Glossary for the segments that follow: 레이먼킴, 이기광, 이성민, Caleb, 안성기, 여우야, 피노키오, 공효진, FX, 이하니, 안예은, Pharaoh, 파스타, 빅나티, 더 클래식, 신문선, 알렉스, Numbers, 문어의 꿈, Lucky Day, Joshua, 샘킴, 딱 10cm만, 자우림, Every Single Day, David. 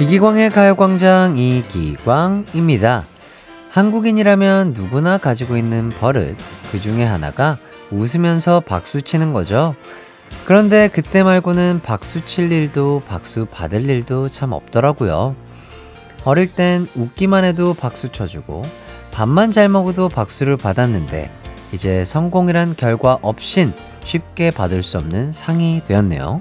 이기광의 가요광장 이기광입니다. 한국인이라면 누구나 가지고 있는 버릇, 그 중에 하나가 웃으면서 박수치는 거죠. 그런데 그때 말고는 박수칠 일도 박수 받을 일도 참 없더라고요. 어릴 땐 웃기만 해도 박수 쳐주고 밥만 잘 먹어도 박수를 받았는데 이제 성공이란 결과 없인 쉽게 받을 수 없는 상이 되었네요.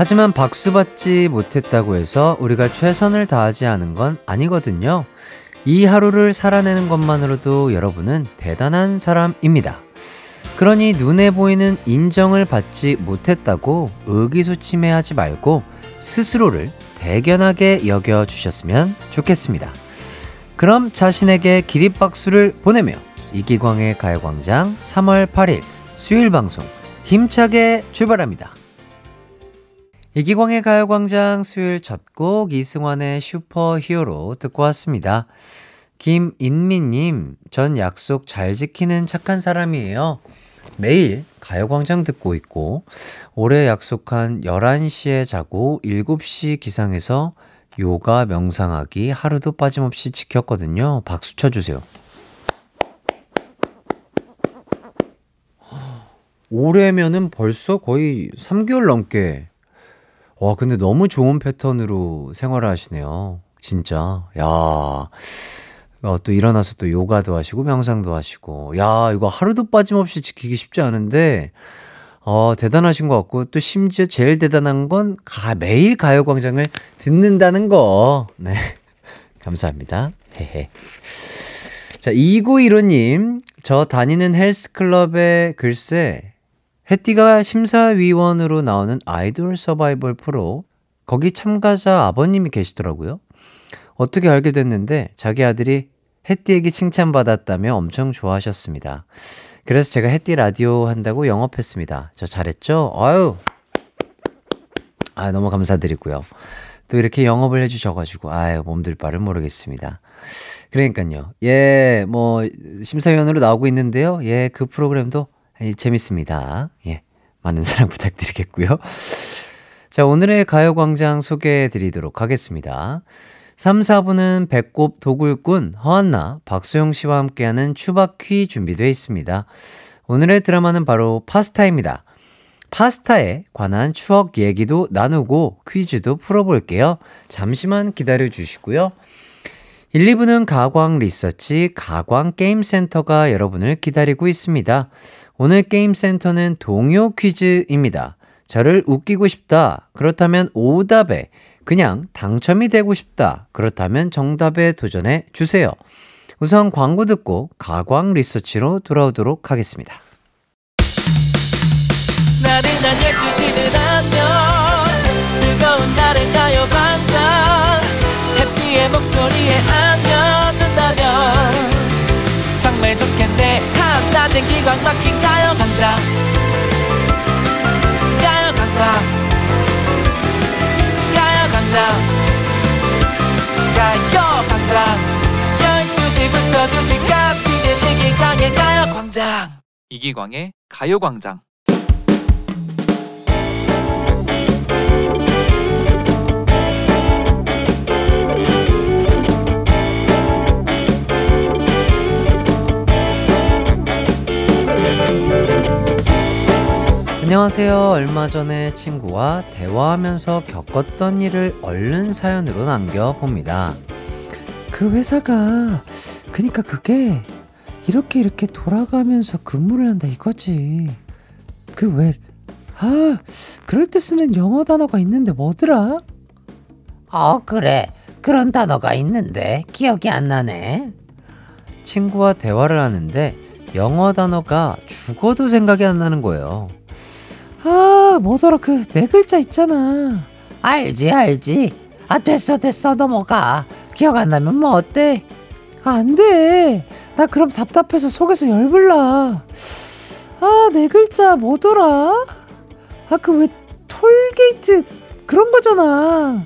하지만 박수받지 못했다고 해서 우리가 최선을 다하지 않은 건 아니거든요. 이 하루를 살아내는 것만으로도 여러분은 대단한 사람입니다. 그러니 눈에 보이는 인정을 받지 못했다고 의기소침해하지 말고 스스로를 대견하게 여겨주셨으면 좋겠습니다. 그럼 자신에게 기립박수를 보내며 이기광의 가요광장 3월 8일 수요일 방송 힘차게 출발합니다. 이기광의 가요광장 수요일 첫 곡 이승환의 슈퍼히어로 듣고 왔습니다. 김인미님, 전 약속 잘 지키는 착한 사람이에요. 매일 가요광장 듣고 있고 올해 약속한 11시에 자고 7시 기상해서 요가 명상하기 하루도 빠짐없이 지켰거든요. 박수 쳐주세요. 올해면은 벌써 거의 3개월 넘게, 와, 근데 너무 좋은 패턴으로 생활을 하시네요. 진짜. 야, 또 일어나서 또 요가도 하시고 명상도 하시고. 야, 이거 하루도 빠짐없이 지키기 쉽지 않은데 대단하신 것 같고, 또 심지어 제일 대단한 건 매일 가요광장을 듣는다는 거. 네, 감사합니다. 자, 2915님, 저 다니는 헬스클럽에 글쎄 해띠가 심사위원으로 나오는 아이돌 서바이벌 프로, 거기 참가자 아버님이 계시더라고요. 어떻게 알게 됐는데 자기 아들이 해띠에게 칭찬받았다며 엄청 좋아하셨습니다. 그래서 제가 해띠 라디오 한다고 영업했습니다. 저 잘했죠? 아유, 너무 감사드리고요. 또 이렇게 영업을 해주셔가지고 몸둘 바를 모르겠습니다. 그러니까요. 심사위원으로 나오고 있는데요. 그 프로그램도 재밌습니다. 많은 사랑 부탁드리겠고요. 자, 오늘의 가요광장 소개해드리도록 하겠습니다. 3, 4부는 배꼽 도굴꾼 허한나, 박소영씨와 함께하는 추바퀴 준비되어 있습니다. 오늘의 드라마는 바로 파스타입니다. 파스타에 관한 추억 얘기도 나누고 퀴즈도 풀어볼게요. 잠시만 기다려주시고요. 1, 2부는 가광 리서치, 가광 게임센터가 여러분을 기다리고 있습니다. 오늘 게임센터는 동요 퀴즈입니다. 저를 웃기고 싶다, 그렇다면 오답에, 그냥 당첨이 되고 싶다, 그렇다면 정답에 도전해 주세요. 우선 광고 듣고 가광 리서치로 돌아오도록 하겠습니다. 나른한 12시는 안녕, 즐거운 날을 가요광장, 해피의 목소리에 안겨준다면 정말 좋겠네. 한낮엔 기광 막힌 가요광장, 가요광장, 가요광장, 가요광장, 12시부터 2시까지는 이기광의 가요광장. 이기광의 가요광장. 안녕하세요. 얼마 전에 친구와 대화하면서 겪었던 일을 얼른 사연으로 남겨봅니다. 그 회사가, 그니까 그게 이렇게 돌아가면서 근무를 한다 이거지. 그 왜, 그럴 때 쓰는 영어 단어가 있는데 뭐더라? 그래, 그런 단어가 있는데 기억이 안 나네. 친구와 대화를 하는데 영어 단어가 죽어도 생각이 안 나는 거예요. 뭐더라, 그 네 글자 있잖아. 알지. 됐어 넘어가. 기억 안 나면 뭐 어때? 안 돼. 나 그럼 답답해서 속에서 열불나. 아, 네 글자 뭐더라? 아, 그 왜 톨게이트 그런 거잖아.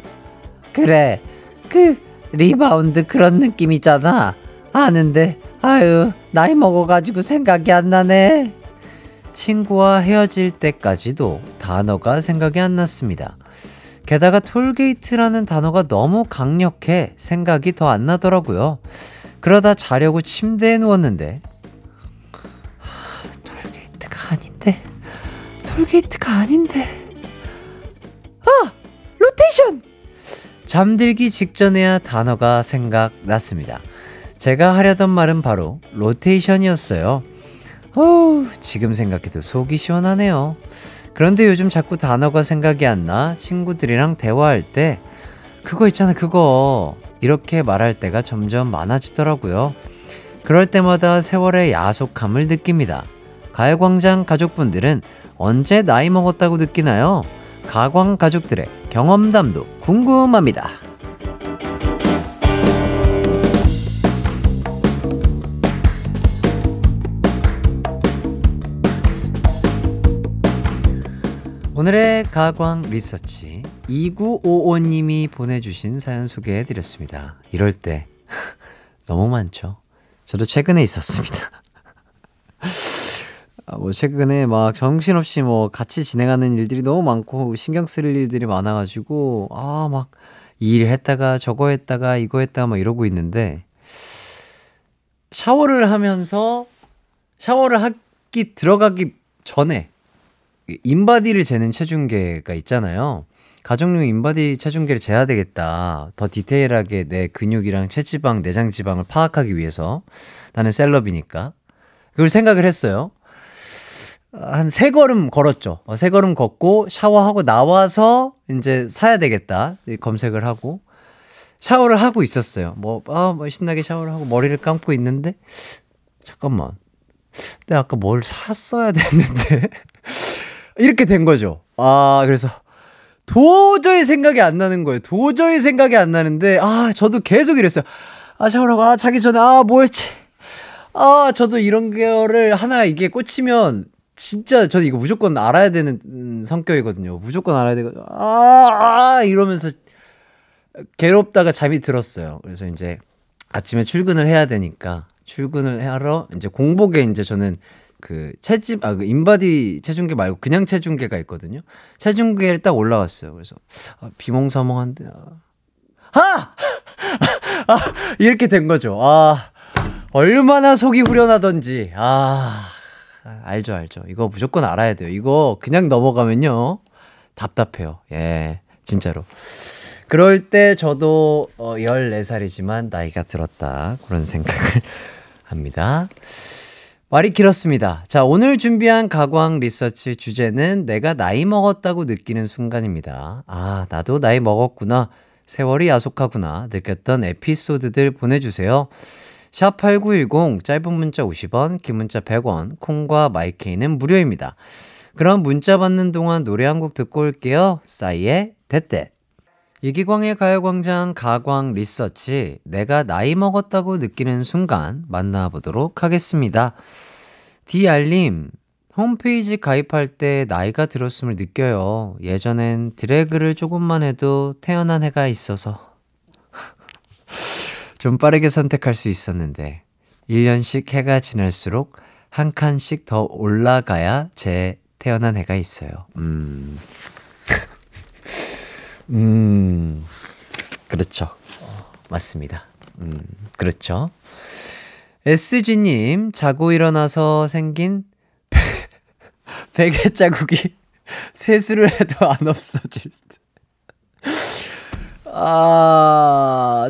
그래, 그 리바운드 그런 느낌이잖아. 아는데 아유, 나이 먹어가지고 생각이 안 나네. 친구와 헤어질 때까지도 단어가 생각이 안 났습니다. 게다가 톨게이트라는 단어가 너무 강력해 생각이 더 안 나더라고요. 그러다 자려고 침대에 누웠는데, 아, 톨게이트가 아닌데 아! 로테이션! 잠들기 직전에야 단어가 생각났습니다. 제가 하려던 말은 바로 로테이션이었어요. 어우, 지금 생각해도 속이 시원하네요. 그런데 요즘 자꾸 단어가 생각이 안 나 친구들이랑 대화할 때 그거 있잖아 그거 이렇게 말할 때가 점점 많아지더라고요. 그럴 때마다 세월의 야속함을 느낍니다. 가요광장 가족분들은 언제 나이 먹었다고 느끼나요? 가광 가족들의 경험담도 궁금합니다. 오늘의 가광 리서치 2955님이 보내주신 사연 소개해드렸습니다. 이럴 때 너무 많죠. 저도 최근에 있었습니다. 최근에 막 정신없이 같이 진행하는 일들이 너무 많고 신경 쓸 일들이 많아가지고 막 이 일 했다가 저거 했다가 이거 했다가 막 이러고 있는데, 샤워를 하기 들어가기 전에 인바디를 재는 체중계가 있잖아요. 가정용 인바디 체중계를 재야 되겠다. 더 디테일하게 내 근육이랑 체지방, 내장지방을 파악하기 위해서. 나는 셀럽이니까. 그걸 생각을 했어요. 한 3걸음 걸었죠. 3걸음 걷고 샤워하고 나와서 이제 사야 되겠다. 검색을 하고. 샤워를 하고 있었어요. 신나게 샤워를 하고 머리를 감고 있는데, 잠깐만. 근데 아까 뭘 샀어야 됐는데. 이렇게 된 거죠. 그래서 도저히 생각이 안 나는 거예요. 저도 계속 이랬어요. 샤워하고, 자기 전에, 뭐였지? 저도 이런 거를 하나 이게 꽂히면, 진짜 저도 이거 무조건 알아야 되는 성격이거든요. 무조건 알아야 되고, 이러면서 괴롭다가 잠이 들었어요. 그래서 이제 아침에 출근을 해야 되니까, 출근을 하러, 이제 공복에 이제 저는 그 인바디 체중계 말고 그냥 체중계가 있거든요. 체중계를 딱 올라갔어요. 그래서 비몽사몽한데, 이렇게 된 거죠. 얼마나 속이 후련하던지. 알죠. 이거 무조건 알아야 돼요. 이거 그냥 넘어가면요 답답해요. 예, 진짜로. 그럴 때 저도 14살이지만 나이가 들었다, 그런 생각을 합니다. 말이 길었습니다. 자, 오늘 준비한 가광 리서치 주제는 내가 나이 먹었다고 느끼는 순간입니다. 나도 나이 먹었구나, 세월이 야속하구나 느꼈던 에피소드들 보내주세요. 샵8910, 짧은 문자 50원, 긴 문자 100원, 콩과 마이케이는 무료입니다. 그럼 문자 받는 동안 노래 한 곡 듣고 올게요. 싸이의 댓댓. 이기광의 가요광장 가광 리서치, 내가 나이 먹었다고 느끼는 순간 만나보도록 하겠습니다. 디알님, 홈페이지 가입할 때 나이가 들었음을 느껴요. 예전엔 드래그를 조금만 해도 태어난 해가 있어서 좀 빠르게 선택할 수 있었는데 1년씩 해가 지날수록 한 칸씩 더 올라가야 제 태어난 해가 있어요. 그렇죠. 맞습니다. 그렇죠. SG님, 자고 일어나서 생긴 베개 자국이 세수를 해도 안 없어질 듯.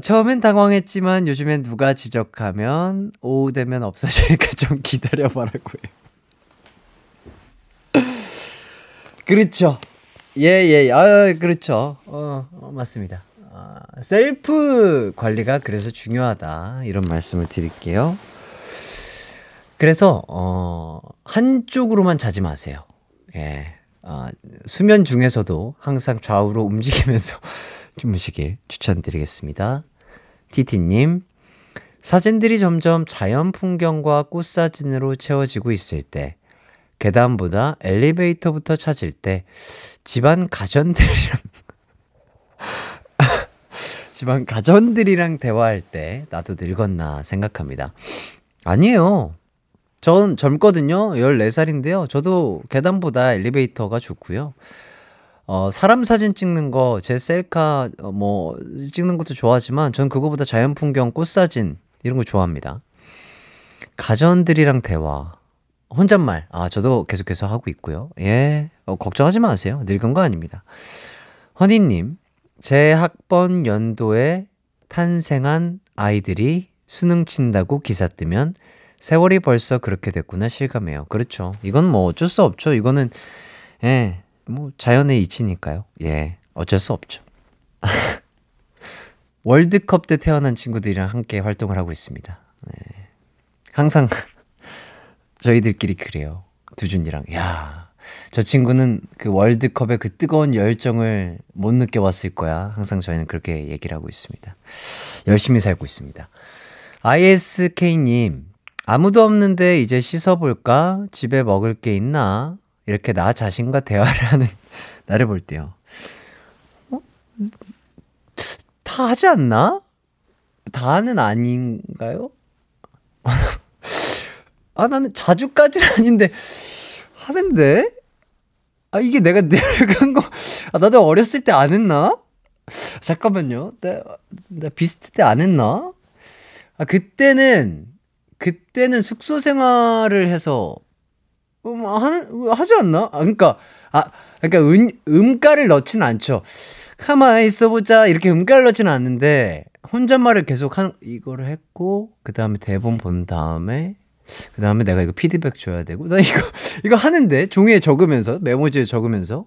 처음엔 당황했지만 요즘엔 누가 지적하면 오후 되면 없어지니까 좀 기다려봐라고 해요. 그렇죠. 예. 그렇죠. 맞습니다. 셀프 관리가 그래서 중요하다, 이런 말씀을 드릴게요. 그래서 한쪽으로만 자지 마세요. 예. 수면 중에서도 항상 좌우로 움직이면서 주무시길 추천드리겠습니다. 디디님, 사진들이 점점 자연 풍경과 꽃 사진으로 채워지고 있을 때 계단보다 엘리베이터부터 찾을 때 집안 가전들이랑 집안 가전들이랑 대화할 때 나도 늙었나 생각합니다. 아니에요. 전 젊거든요. 14살인데요. 저도 계단보다 엘리베이터가 좋고요. 사람 사진 찍는 거, 제 셀카 뭐 찍는 것도 좋아하지만 전 그거보다 자연 풍경, 꽃 사진 이런 거 좋아합니다. 가전들이랑 대화, 혼잣말, 저도 계속해서 하고 있고요. 예, 걱정하지 마세요. 늙은 거 아닙니다. 허니님, 제 학번 연도에 탄생한 아이들이 수능 친다고 기사 뜨면 세월이 벌써 그렇게 됐구나 실감해요. 그렇죠. 이건 뭐 어쩔 수 없죠. 이거는 예, 뭐 자연의 이치니까요. 예, 어쩔 수 없죠. 월드컵 때 태어난 친구들이랑 함께 활동을 하고 있습니다. 네. 항상 저희들끼리 그래요. 두준이랑. 야, 저 친구는 그 월드컵의 그 뜨거운 열정을 못 느껴봤을 거야. 항상 저희는 그렇게 얘기를 하고 있습니다. 열심히 살고 있습니다. ISK님, 아무도 없는데 이제 씻어볼까? 집에 먹을 게 있나? 이렇게 나 자신과 대화를 하는 나를 볼 때요. 다 하지 않나? 다는 아닌가요? 나는 자주까지는 아닌데 하는데? 이게 내가 늙은 거 나도 어렸을 때 안 했나? 잠깐만요. 나 비슷할 때 안 했나? 그때는 숙소 생활을 해서 하지 않나? 그러니까 음가를 넣진 않죠. 가만히 있어보자 이렇게 음가를 넣진 않는데 혼잣말을 계속 이거를 했고, 그 다음에 대본 본 다음에 그 다음에 내가 이거 피드백 줘야 되고, 나 이거 하는데 종이에 적으면서, 메모지에 적으면서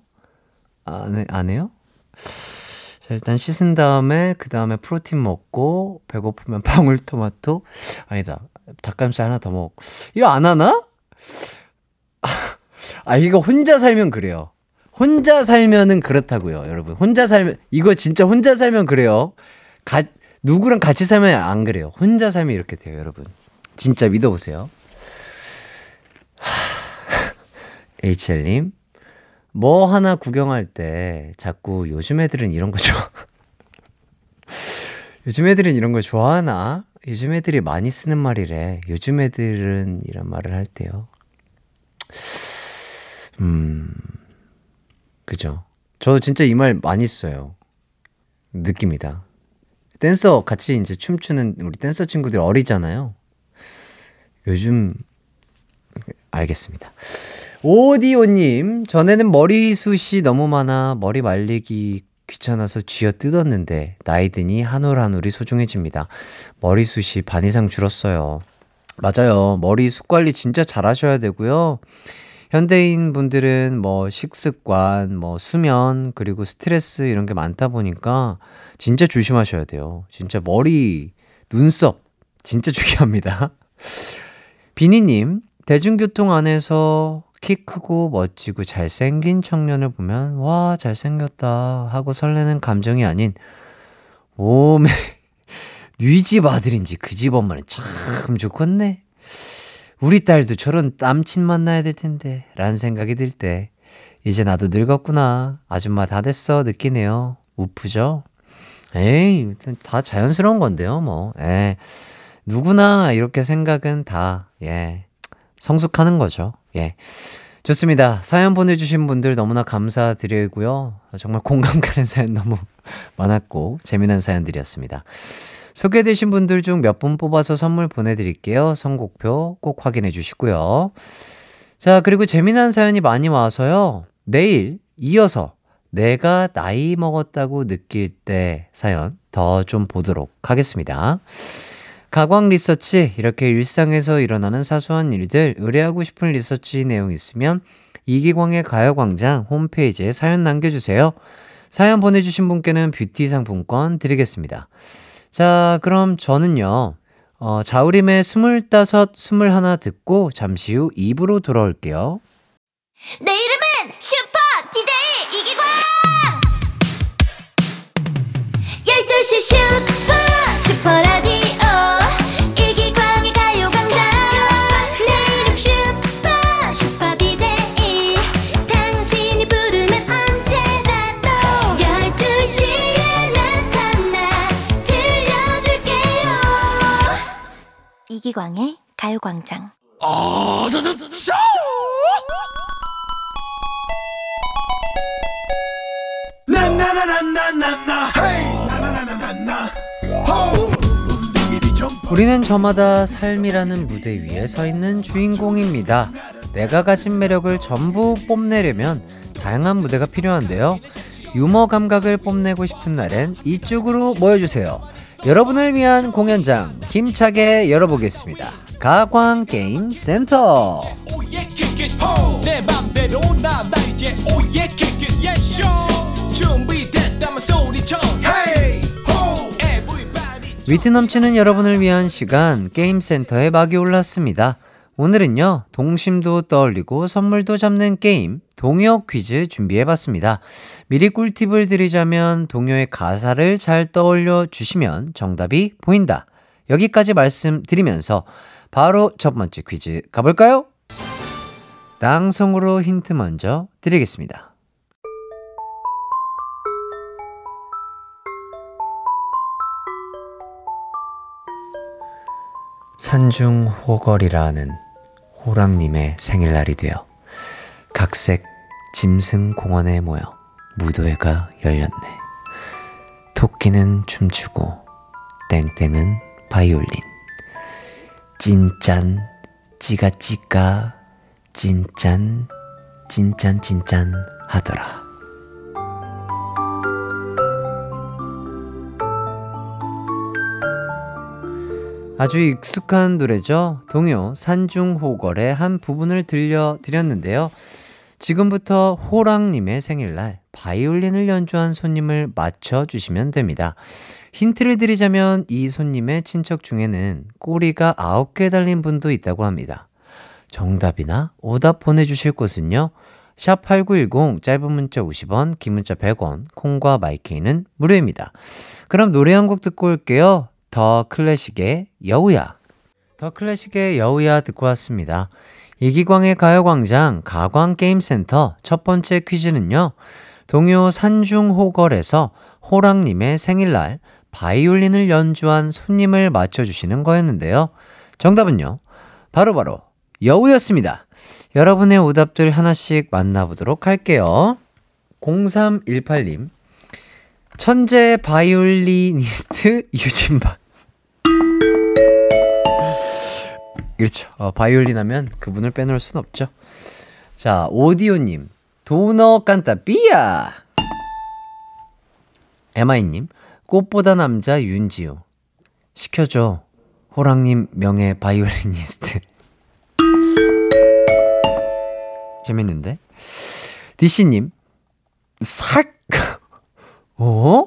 안 해요? 자, 일단 씻은 다음에 그 다음에 프로틴 먹고 배고프면 방울토마토 아니다 닭가슴살 하나 더 먹고 이거 안 하나? 이거 혼자 살면 그래요. 혼자 살면은 그렇다고요, 여러분. 혼자 살면, 이거 진짜 혼자 살면 그래요. 누구랑 같이 살면 안 그래요. 혼자 살면 이렇게 돼요, 여러분. 진짜 믿어보세요. HL님, 뭐 하나 구경할 때 자꾸 요즘 애들은 이런 거 좋아. 요즘 애들은 이런 거 좋아하나? 요즘 애들이 많이 쓰는 말이래. 요즘 애들은 이런 말을 할 때요. 그죠. 저 진짜 이 말 많이 써요. 느낍니다. 댄서 같이 이제 춤추는 우리 댄서 친구들 어리잖아요. 요즘 알겠습니다. 오디오님, 전에는 머리숱이 너무 많아 머리 말리기 귀찮아서 쥐어 뜯었는데 나이 드니 한 올 한 올이 소중해집니다. 머리숱이 반 이상 줄었어요. 맞아요. 머리숱 관리 진짜 잘 하셔야 되고요. 현대인분들은 뭐 식습관, 뭐 수면, 그리고 스트레스 이런 게 많다 보니까 진짜 조심하셔야 돼요. 진짜 머리, 눈썹 진짜 중요합니다. 비니님, 대중교통 안에서 키 크고 멋지고 잘생긴 청년을 보면 와 잘생겼다 하고 설레는 감정이 아닌 오메 네 집 아들인지 그 집 엄마는 참 좋겠네, 우리 딸도 저런 남친 만나야 될 텐데 라는 생각이 들 때 이제 나도 늙었구나 아줌마 다 됐어 느끼네요. 우프죠? 에이, 다 자연스러운 건데요 뭐. 에, 누구나 이렇게 생각은 다, 예, 성숙하는 거죠. 예, 좋습니다. 사연 보내주신 분들 너무나 감사드리고요. 정말 공감 가는 사연 너무 많았고 재미난 사연들이었습니다. 소개되신 분들 중 몇 분 뽑아서 선물 보내드릴게요. 선곡표 꼭 확인해 주시고요. 자, 그리고 재미난 사연이 많이 와서요. 내일 이어서 내가 나이 먹었다고 느낄 때 사연 더 좀 보도록 하겠습니다. 가광 리서치, 이렇게 일상에서 일어나는 사소한 일들 의뢰하고 싶은 리서치 내용 있으면 이기광의 가요광장 홈페이지에 사연 남겨주세요. 사연 보내주신 분께는 뷰티 상품권 드리겠습니다. 자, 그럼 저는요, 자우림의 25, 21 듣고 잠시 후 2부로 돌아올게요. 내 이름은 슈퍼 DJ 이기광! 12시 슈퍼라디오 이기광의 가요광장. 내 이름 슈퍼 DJ 가요광장. 아, 쇼! 우리는 저마다 삶이라는 무대 위에 서 있는 주인공입니다. 내가 가진 매력을 전부 뽐내려면 다양한 무대가 필요한데요. 유머 감각을 뽐내고 싶은 날엔 이쪽으로 모여주세요. 여러분을 위한 공연장 힘차게 열어보겠습니다. 가광게임센터. 위트 넘치는 여러분을 위한 시간, 게임센터에 막이 올랐습니다. 오늘은요, 동심도 떠올리고 선물도 잡는 게임 동요 퀴즈 준비해봤습니다. 미리 꿀팁을 드리자면 동요의 가사를 잘 떠올려 주시면 정답이 보인다. 여기까지 말씀드리면서 바로 첫 번째 퀴즈 가볼까요? 낭송으로 힌트 먼저 드리겠습니다. 산중 호걸이라는 호랑님의 생일날이 되어 각색 짐승 공원에 모여 무도회가 열렸네. 토끼는 춤추고 땡땡은 바이올린, 찐짠 찌가찌가 찐짠 찐짠 찐짠 하더라. 아주 익숙한 노래죠. 동요 산중호걸의 한 부분을 들려드렸는데요. 지금부터 호랑님의 생일날 바이올린을 연주한 손님을 맞춰주시면 됩니다. 힌트를 드리자면 이 손님의 친척 중에는 꼬리가 9개 달린 분도 있다고 합니다. 정답이나 오답 보내주실 곳은요, 샵8910 짧은 문자 50원, 긴 문자 100원, 콩과 마이케이는 무료입니다. 그럼 노래 한 곡 듣고 올게요. 더 클래식의 여우야. 더 클래식의 여우야 듣고 왔습니다. 이기광의 가요광장 가광게임센터 첫 번째 퀴즈는요, 동요 산중호걸에서 호랑님의 생일날 바이올린을 연주한 손님을 맞춰주시는 거였는데요. 정답은요, 바로바로 여우였습니다. 여러분의 오답들 하나씩 만나보도록 할게요. 0318님, 천재 바이올리니스트 유진박. 그렇죠. 바이올린 하면 그분을 빼놓을 순 없죠. 자, 오디오님, 도너 깐따 삐야. 에마이님, 꽃보다 남자 윤지우. 시켜줘. 호랑님 명예 바이올리니스트. 재밌는데? 디씨님, 살, 어?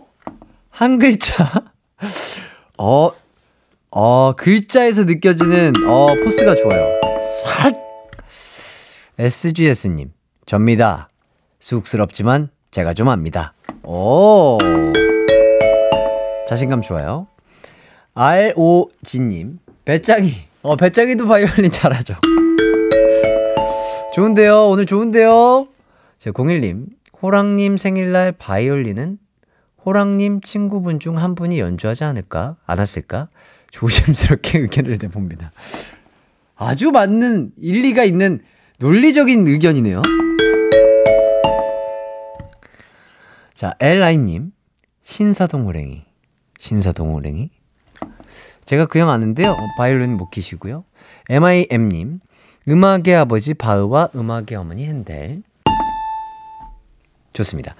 한 글자? 글자에서 느껴지는 포스가 좋아요. 살. SGS님, 접니다. 쑥스럽지만 제가 좀 압니다. 오, 자신감 좋아요. ROG님, 배짱이. 배짱이도 바이올린 잘하죠. 좋은데요, 오늘 좋은데요. 제 01님, 호랑님 생일날 바이올린은 호랑님 친구분 중 한 분이 연주하지 않을까? 않았을까? 조심스럽게 의견을 내봅니다. 아주 맞는, 일리가 있는 논리적인 의견이네요. 자, 엘라이님, 신사동 호랭이. 신사동 호랭이? 제가 그 형 아는데요. 바이올린 못 키시고요. MIM님, 음악의 아버지 바흐와 음악의 어머니 핸델. 좋습니다.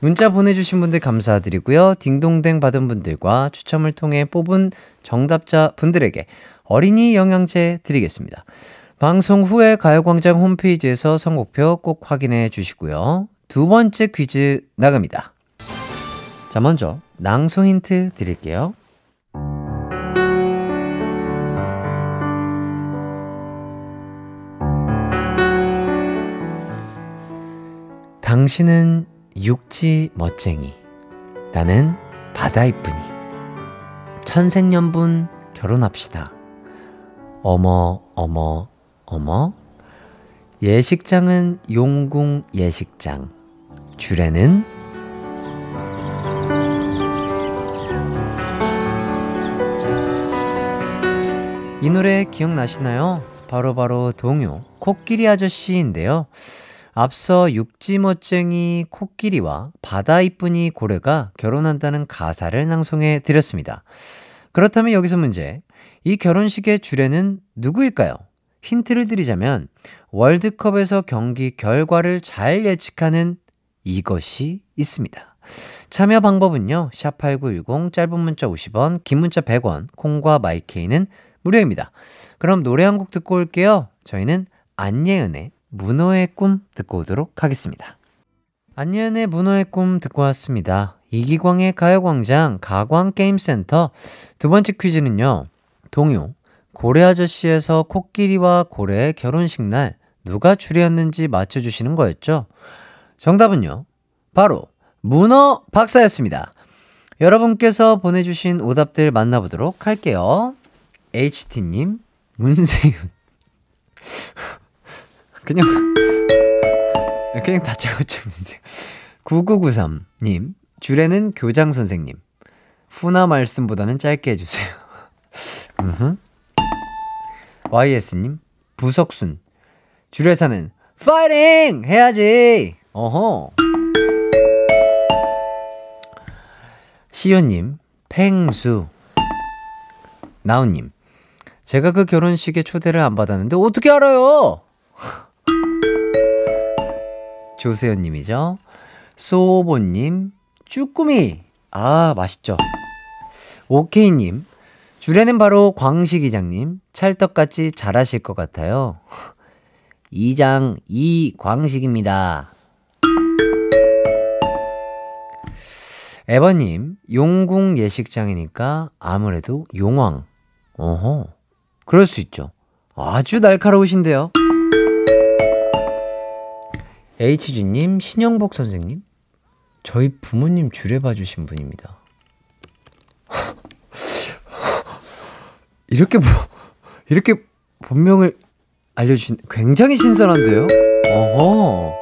문자 보내주신 분들 감사드리고요. 딩동댕 받은 분들과 추첨을 통해 뽑은 정답자 분들에게 어린이 영양제 드리겠습니다. 방송 후에 가요광장 홈페이지에서 선곡표 꼭 확인해 주시고요. 두 번째 퀴즈 나갑니다. 자, 먼저 낭송 힌트 드릴게요. 당신은 육지 멋쟁이, 나는 바다 이쁜이. 천생연분 결혼합시다. 어머 어머 어머. 예식장은 용궁 예식장, 주례는. 이 노래 기억나시나요? 바로바로 동요 코끼리 아저씨인데요. 앞서 육지멋쟁이 코끼리와 바다 이쁜이 고래가 결혼한다는 가사를 낭송해 드렸습니다. 그렇다면 여기서 문제, 이 결혼식의 주례는 누구일까요? 힌트를 드리자면 월드컵에서 경기 결과를 잘 예측하는 이것이 있습니다. 참여 방법은요, 샵8910 짧은 문자 50원, 긴 문자 100원, 콩과 마이케이는 무료입니다. 그럼 노래 한 곡 듣고 올게요. 저희는 안예은의 문어의 꿈 듣고 오도록 하겠습니다. 안예은의 문어의 꿈 듣고 왔습니다. 이기광의 가요광장 가광게임센터 두 번째 퀴즈는요, 동요 고래 아저씨에서 코끼리와 고래의 결혼식 날 누가 주례였는지 맞춰주시는 거였죠. 정답은요, 바로 문어 박사였습니다. 여러분께서 보내주신 오답들 만나보도록 할게요. HT님, 문세윤 그냥 다 짜고쳐 문세윤. 9993님, 주례는 교장 선생님. 훈화 말씀보다는 짧게 해주세요. YS님, 부석순. 주례사는 파이팅! 해야지! 어허. 시연님, 팽수. 나훈님, 제가 그 결혼식에 초대를 안 받았는데 어떻게 알아요? 조세현님이죠. 소보님, 쭈꾸미. 아, 맛있죠. 오케이님, 주례는 바로 광식 이장님. 찰떡같이 잘하실 것 같아요. 이장 이광식입니다. 에버님, 용궁 예식장이니까 아무래도 용왕. 어허, 그럴 수 있죠. 아주 날카로우신데요. HG님, 신영복 선생님, 저희 부모님 주례 봐주신 분입니다. 이렇게 본명을 알려주신, 굉장히 신선한데요. 어허.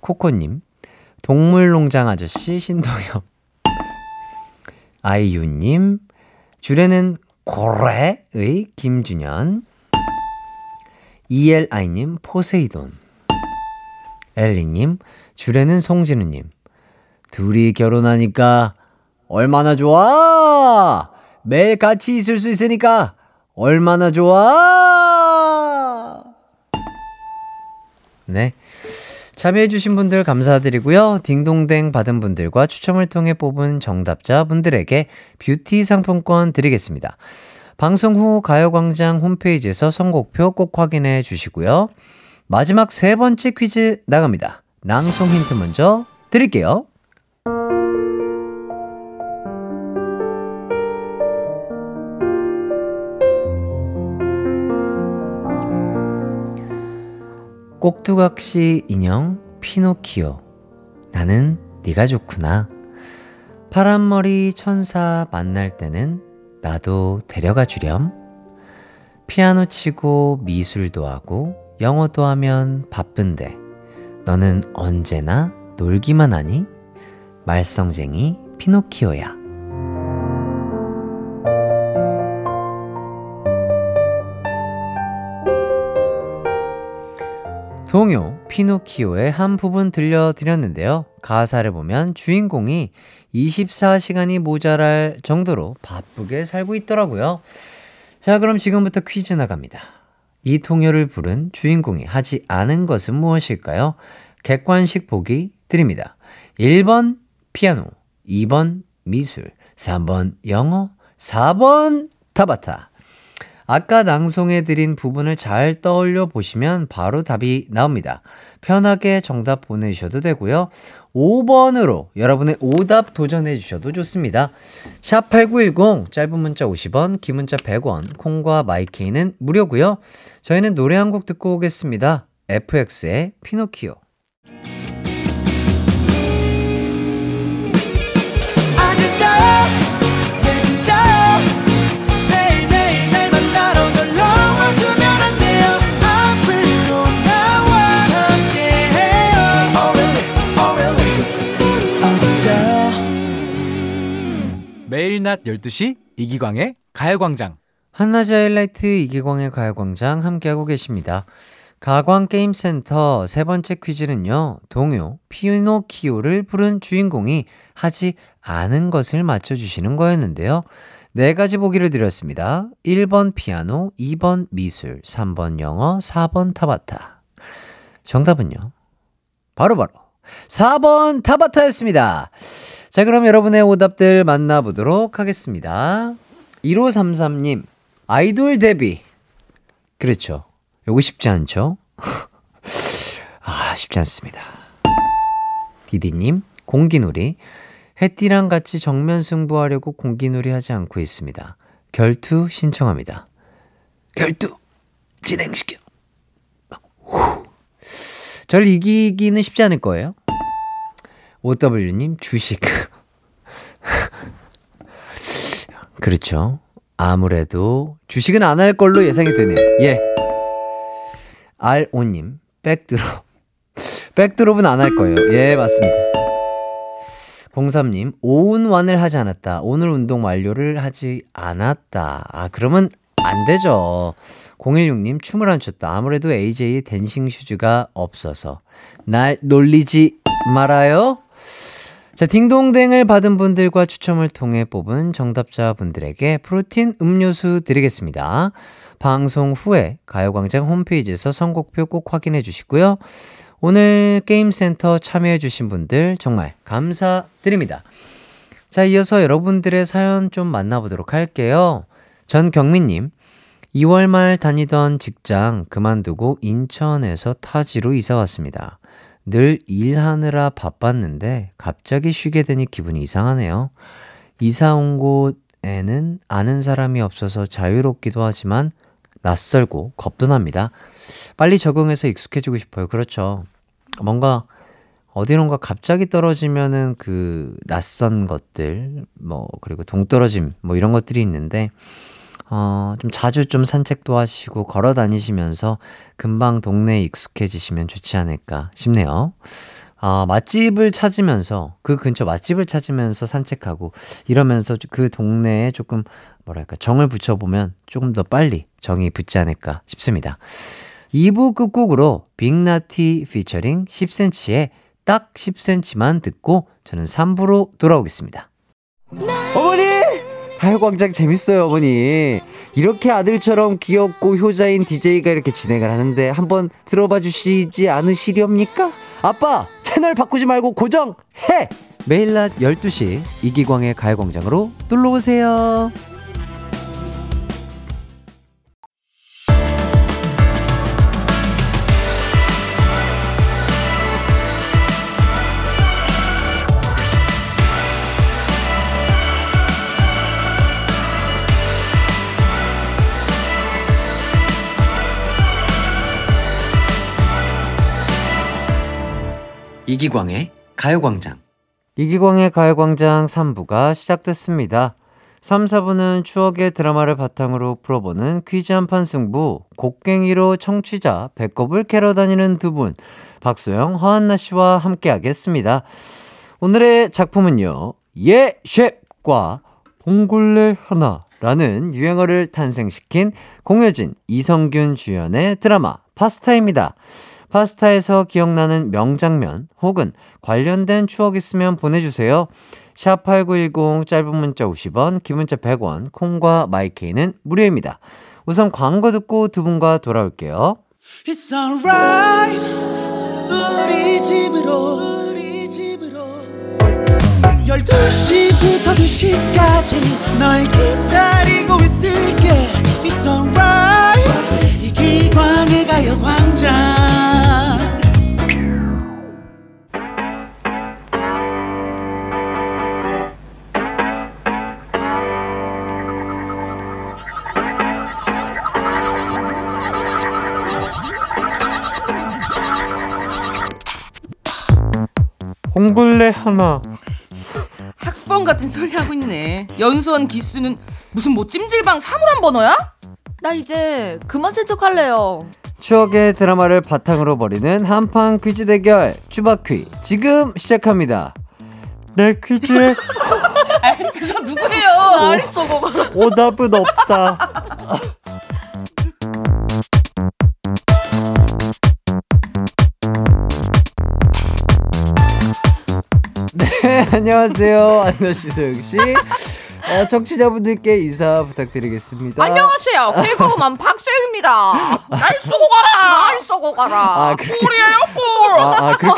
코코님, 동물농장 아저씨 신동엽. 아이유님, 주례는 고래의 김준현. ELI님, 포세이돈. 엘리님, 주례는 송진우님. 둘이 결혼하니까 얼마나 좋아! 매일 같이 있을 수 있으니까 얼마나 좋아! 네, 참여해주신 분들 감사드리고요. 딩동댕 받은 분들과 추첨을 통해 뽑은 정답자 분들에게 뷰티 상품권 드리겠습니다. 방송 후 가요광장 홈페이지에서 선곡표 꼭 확인해 주시고요. 마지막 세 번째 퀴즈 나갑니다. 낭송 힌트 먼저 드릴게요. 꼭두각시 인형 피노키오, 나는 네가 좋구나. 파란머리 천사 만날 때는 나도 데려가 주렴. 피아노 치고 미술도 하고 영어도 하면 바쁜데 너는 언제나 놀기만 하니? 말썽쟁이 피노키오야. 동요 피노키오의 한 부분 들려드렸는데요. 가사를 보면 주인공이 24시간이 모자랄 정도로 바쁘게 살고 있더라고요. 자, 그럼 지금부터 퀴즈 나갑니다. 이 동요를 부른 주인공이 하지 않은 것은 무엇일까요? 객관식 보기 드립니다. 1번 피아노, 2번 미술, 3번 영어, 4번 타바타. 아까 낭송해드린 부분을 잘 떠올려 보시면 바로 답이 나옵니다. 편하게 정답 보내주셔도 되고요. 5번으로 여러분의 오답 도전해주셔도 좋습니다. 샵8910 짧은 문자 50원, 긴 문자 100원, 콩과 마이케이는 무료고요. 저희는 노래 한 곡 듣고 오겠습니다. FX의 피노키오. 매일 낮 12시 이기광의 가요광장. 한낮의 하이라이트 이기광의 가요광장 함께하고 계십니다. 가광게임센터 세 번째 퀴즈는요. 동요 피노키오를 부른 주인공이 하지 않은 것을 맞춰주시는 거였는데요. 네 가지 보기를 드렸습니다. 1번 피아노, 2번 미술, 3번 영어, 4번 타바타. 정답은요. 바로바로 4번 타바타였습니다. 자, 그럼 여러분의 오답들 만나보도록 하겠습니다. 1533님. 아이돌 데뷔. 그렇죠. 요거 쉽지 않죠? 아, 쉽지 않습니다. 디디님, 공기놀이. 해띠랑 같이 정면 승부하려고 공기놀이 하지 않고 있습니다. 결투 신청합니다. 결투 진행시켜. 후. 저를 이기기는 쉽지 않을 거예요. OW님, 주식. 그렇죠. 아무래도 주식은 안 할 걸로 예상이 되네요. 예. R5님, 백드롭. 백드롭은 안 할 거예요. 예, 맞습니다. 03님, 오운완을 하지 않았다. 오늘 운동 완료를 하지 않았다. 아, 그러면 안 되죠. 016님, 춤을 안 췄다. 아무래도 AJ의 댄싱 슈즈가 없어서. 날 놀리지 말아요. 자, 딩동댕을 받은 분들과 추첨을 통해 뽑은 정답자분들에게 프로틴 음료수 드리겠습니다. 방송 후에 가요광장 홈페이지에서 선곡표 꼭 확인해 주시고요. 오늘 게임센터 참여해 주신 분들 정말 감사드립니다. 자, 이어서 여러분들의 사연 좀 만나보도록 할게요. 전경민님, 2월 말 다니던 직장 그만두고 인천에서 타지로 이사 왔습니다. 늘 일하느라 바빴는데 갑자기 쉬게 되니 기분이 이상하네요. 이사 온 곳에는 아는 사람이 없어서 자유롭기도 하지만 낯설고 겁도 납니다. 빨리 적응해서 익숙해지고 싶어요. 그렇죠. 뭔가 어디론가 갑자기 떨어지면은 그 낯선 것들, 뭐 그리고 동떨어짐 뭐 이런 것들이 있는데 좀 자주 좀 산책도 하시고 걸어 다니시면서 금방 동네에 익숙해지시면 좋지 않을까 싶네요. 맛집을 찾으면서 그 근처 맛집을 찾으면서 산책하고 이러면서 그 동네에 조금 뭐랄까 정을 붙여보면 조금 더 빨리 정이 붙지 않을까 싶습니다. 2부 끝곡으로 빅나티 피처링 10cm의 딱 10cm만 듣고 저는 3부로 돌아오겠습니다. 어머니! 가요광장 재밌어요, 어머니. 이렇게 아들처럼 귀엽고 효자인 DJ가 이렇게 진행을 하는데 한번 들어봐 주시지 않으시렵니까? 아빠, 채널 바꾸지 말고 고정해! 매일 낮 12시 이기광의 가요광장으로 놀러오세요. 이기광의 가요광장. 이기광의 가요광장 3부가 시작됐습니다. 3, 4부는 추억의 드라마를 바탕으로 풀어보는 퀴즈 한판 승부, 곡괭이로 청취자 배꼽을 캐러 다니는 두 분, 박소영, 허한나 씨와 함께하겠습니다. 오늘의 작품은요. 예, 셰프과 봉골레 하나라는 유행어를 탄생시킨 공효진, 이성균 주연의 드라마 파스타입니다. 파스타에서 기억나는 명장면 혹은 관련된 추억 있으면 보내주세요. 샵8910 짧은 문자 50원, 긴 문자 100원, 콩과 마이케이는 무료입니다. 우선 광고 듣고 두 분과 돌아올게요. It's alright, 우리 집으로 12시부터 2시까지 널 기다리고 있을게. It's alright, 이기광의 가요광장. 봉골레 하나. 학번 같은 소리 하고 있네. 연수원 기수는 무슨 뭐 찜질방 사물함 번호야? 나 이제 그만 센척 할래요. 추억의 드라마를 바탕으로 벌이는 한판 퀴즈 대결 추바퀴 지금 시작합니다. 내 퀴즈에 아니 그거 누구예요? 안 있어. 오답은 없다. 네, 안녕하세요. 안녕하세요. 역시 청취자분들께 인사 부탁드리겠습니다. 안녕하세요. 개그우먼 박수영입니다. 날 쏘고 가라. 날 쏘고 가라. 아, 꿀이에요, 꿀.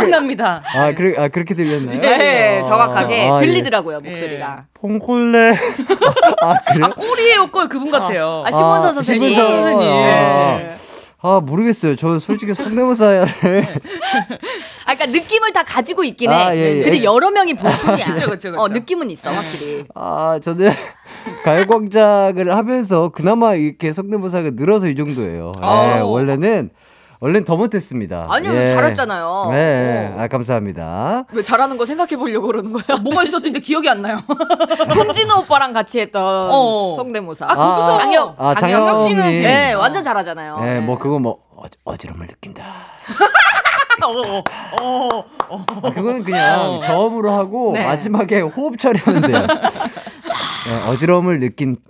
뻔합니다. 그렇게 들렸나요? 예, 네, 정확하게 들리더라고요, 예. 목소리가. 뽕콜레. 그래요? 꿀이에요, 꿀. 그분 같아요. 신문선 선생님. 신문선 선생님. 네. 모르겠어요. 저 솔직히 성대모사를. 그러니까 느낌을 다 가지고 있긴 해. 예, 예. 근데 여러 명이 볼뿐이야. 그쵸. 느낌은 있어, 확실히. 저는 가요광장을 하면서 그나마 이렇게 성대모사가 늘어서 이 정도예요. 예, 원래는 더 못했습니다. 아니요, 예. 잘했잖아요. 네, 감사합니다. 왜 잘하는 거 생각해 보려고 그러는 거야? 뭐가 있었는데 기억이 안 나요. 손진호 오빠랑 같이 했던 성대모사. 거기서 장혁 씨는 네, 완전 잘하잖아요. 네, 그거 어지럼을 느낀다. 그거는 그냥 저음으로 하고 네. 마지막에 호흡 처리하면 돼요. 네, 어지러움을 느낀다.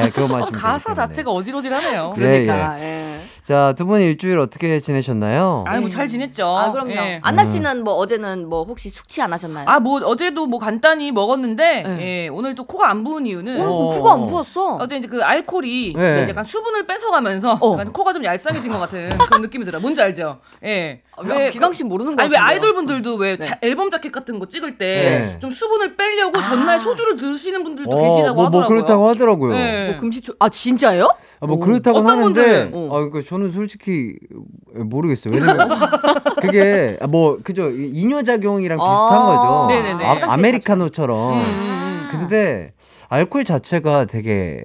네, 그거 마시면 가사 자체가 어지러지하네요. 그러니까. 예, 예. 자, 두 분이 일주일 어떻게 지내셨나요? 잘 지냈죠. 그럼요. 예. 안나 씨는 어제는 혹시 숙취 안 하셨나요? 어제도 간단히 먹었는데 예. 예, 오늘 또 코가 안 부은 이유는 코가 안 부었어. 어제 이제 그 알코올이 예. 약간 수분을 뺏어가면서 약간 코가 좀 얄쌍해진 것 같은 그런 느낌이 들어요. 뭔지 알죠? 예. 기광 씨 모르는 거 같은데. 왜 아이돌 분들도 왜 네. 앨범 자켓 같은 거 찍을 때 좀 네. 수분을 빼려고 전날 소주를 드시는 분들도 계시다고 하더라고요. 그렇다고 하더라고요. 네. 금시초. 진짜요? 그렇다고 하는데. 그러니까 저는 솔직히 모르겠어요. 왜냐면 그게 그죠 이뇨작용이랑 비슷한 거죠. 네네네. 아메리카노처럼. 근데 알코올 자체가 되게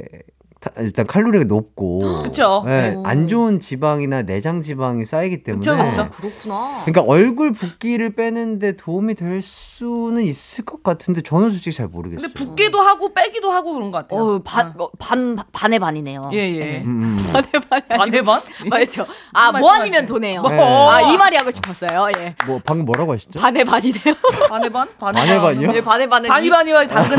일단 칼로리가 높고, 그렇죠. 네, 안 좋은 지방이나 내장 지방이 쌓이기 때문에. 그렇죠. 그렇구나. 그러니까 얼굴 붓기를 빼는데 도움이 될 수는 있을 것 같은데 저는 솔직히 잘 모르겠어요. 근데 붓기도 하고 빼기도 하고 그런 것 같아요. 반의 반이네요. 예예. 반의 반? 맞죠. 뭐 아니면 도네요. 네. 이 말이 하고 싶었어요. 예. 방금 뭐라고 하셨죠? 반의 반이네요. 반의 반? 반의 반이요? 네, 반의 반은 반이 당근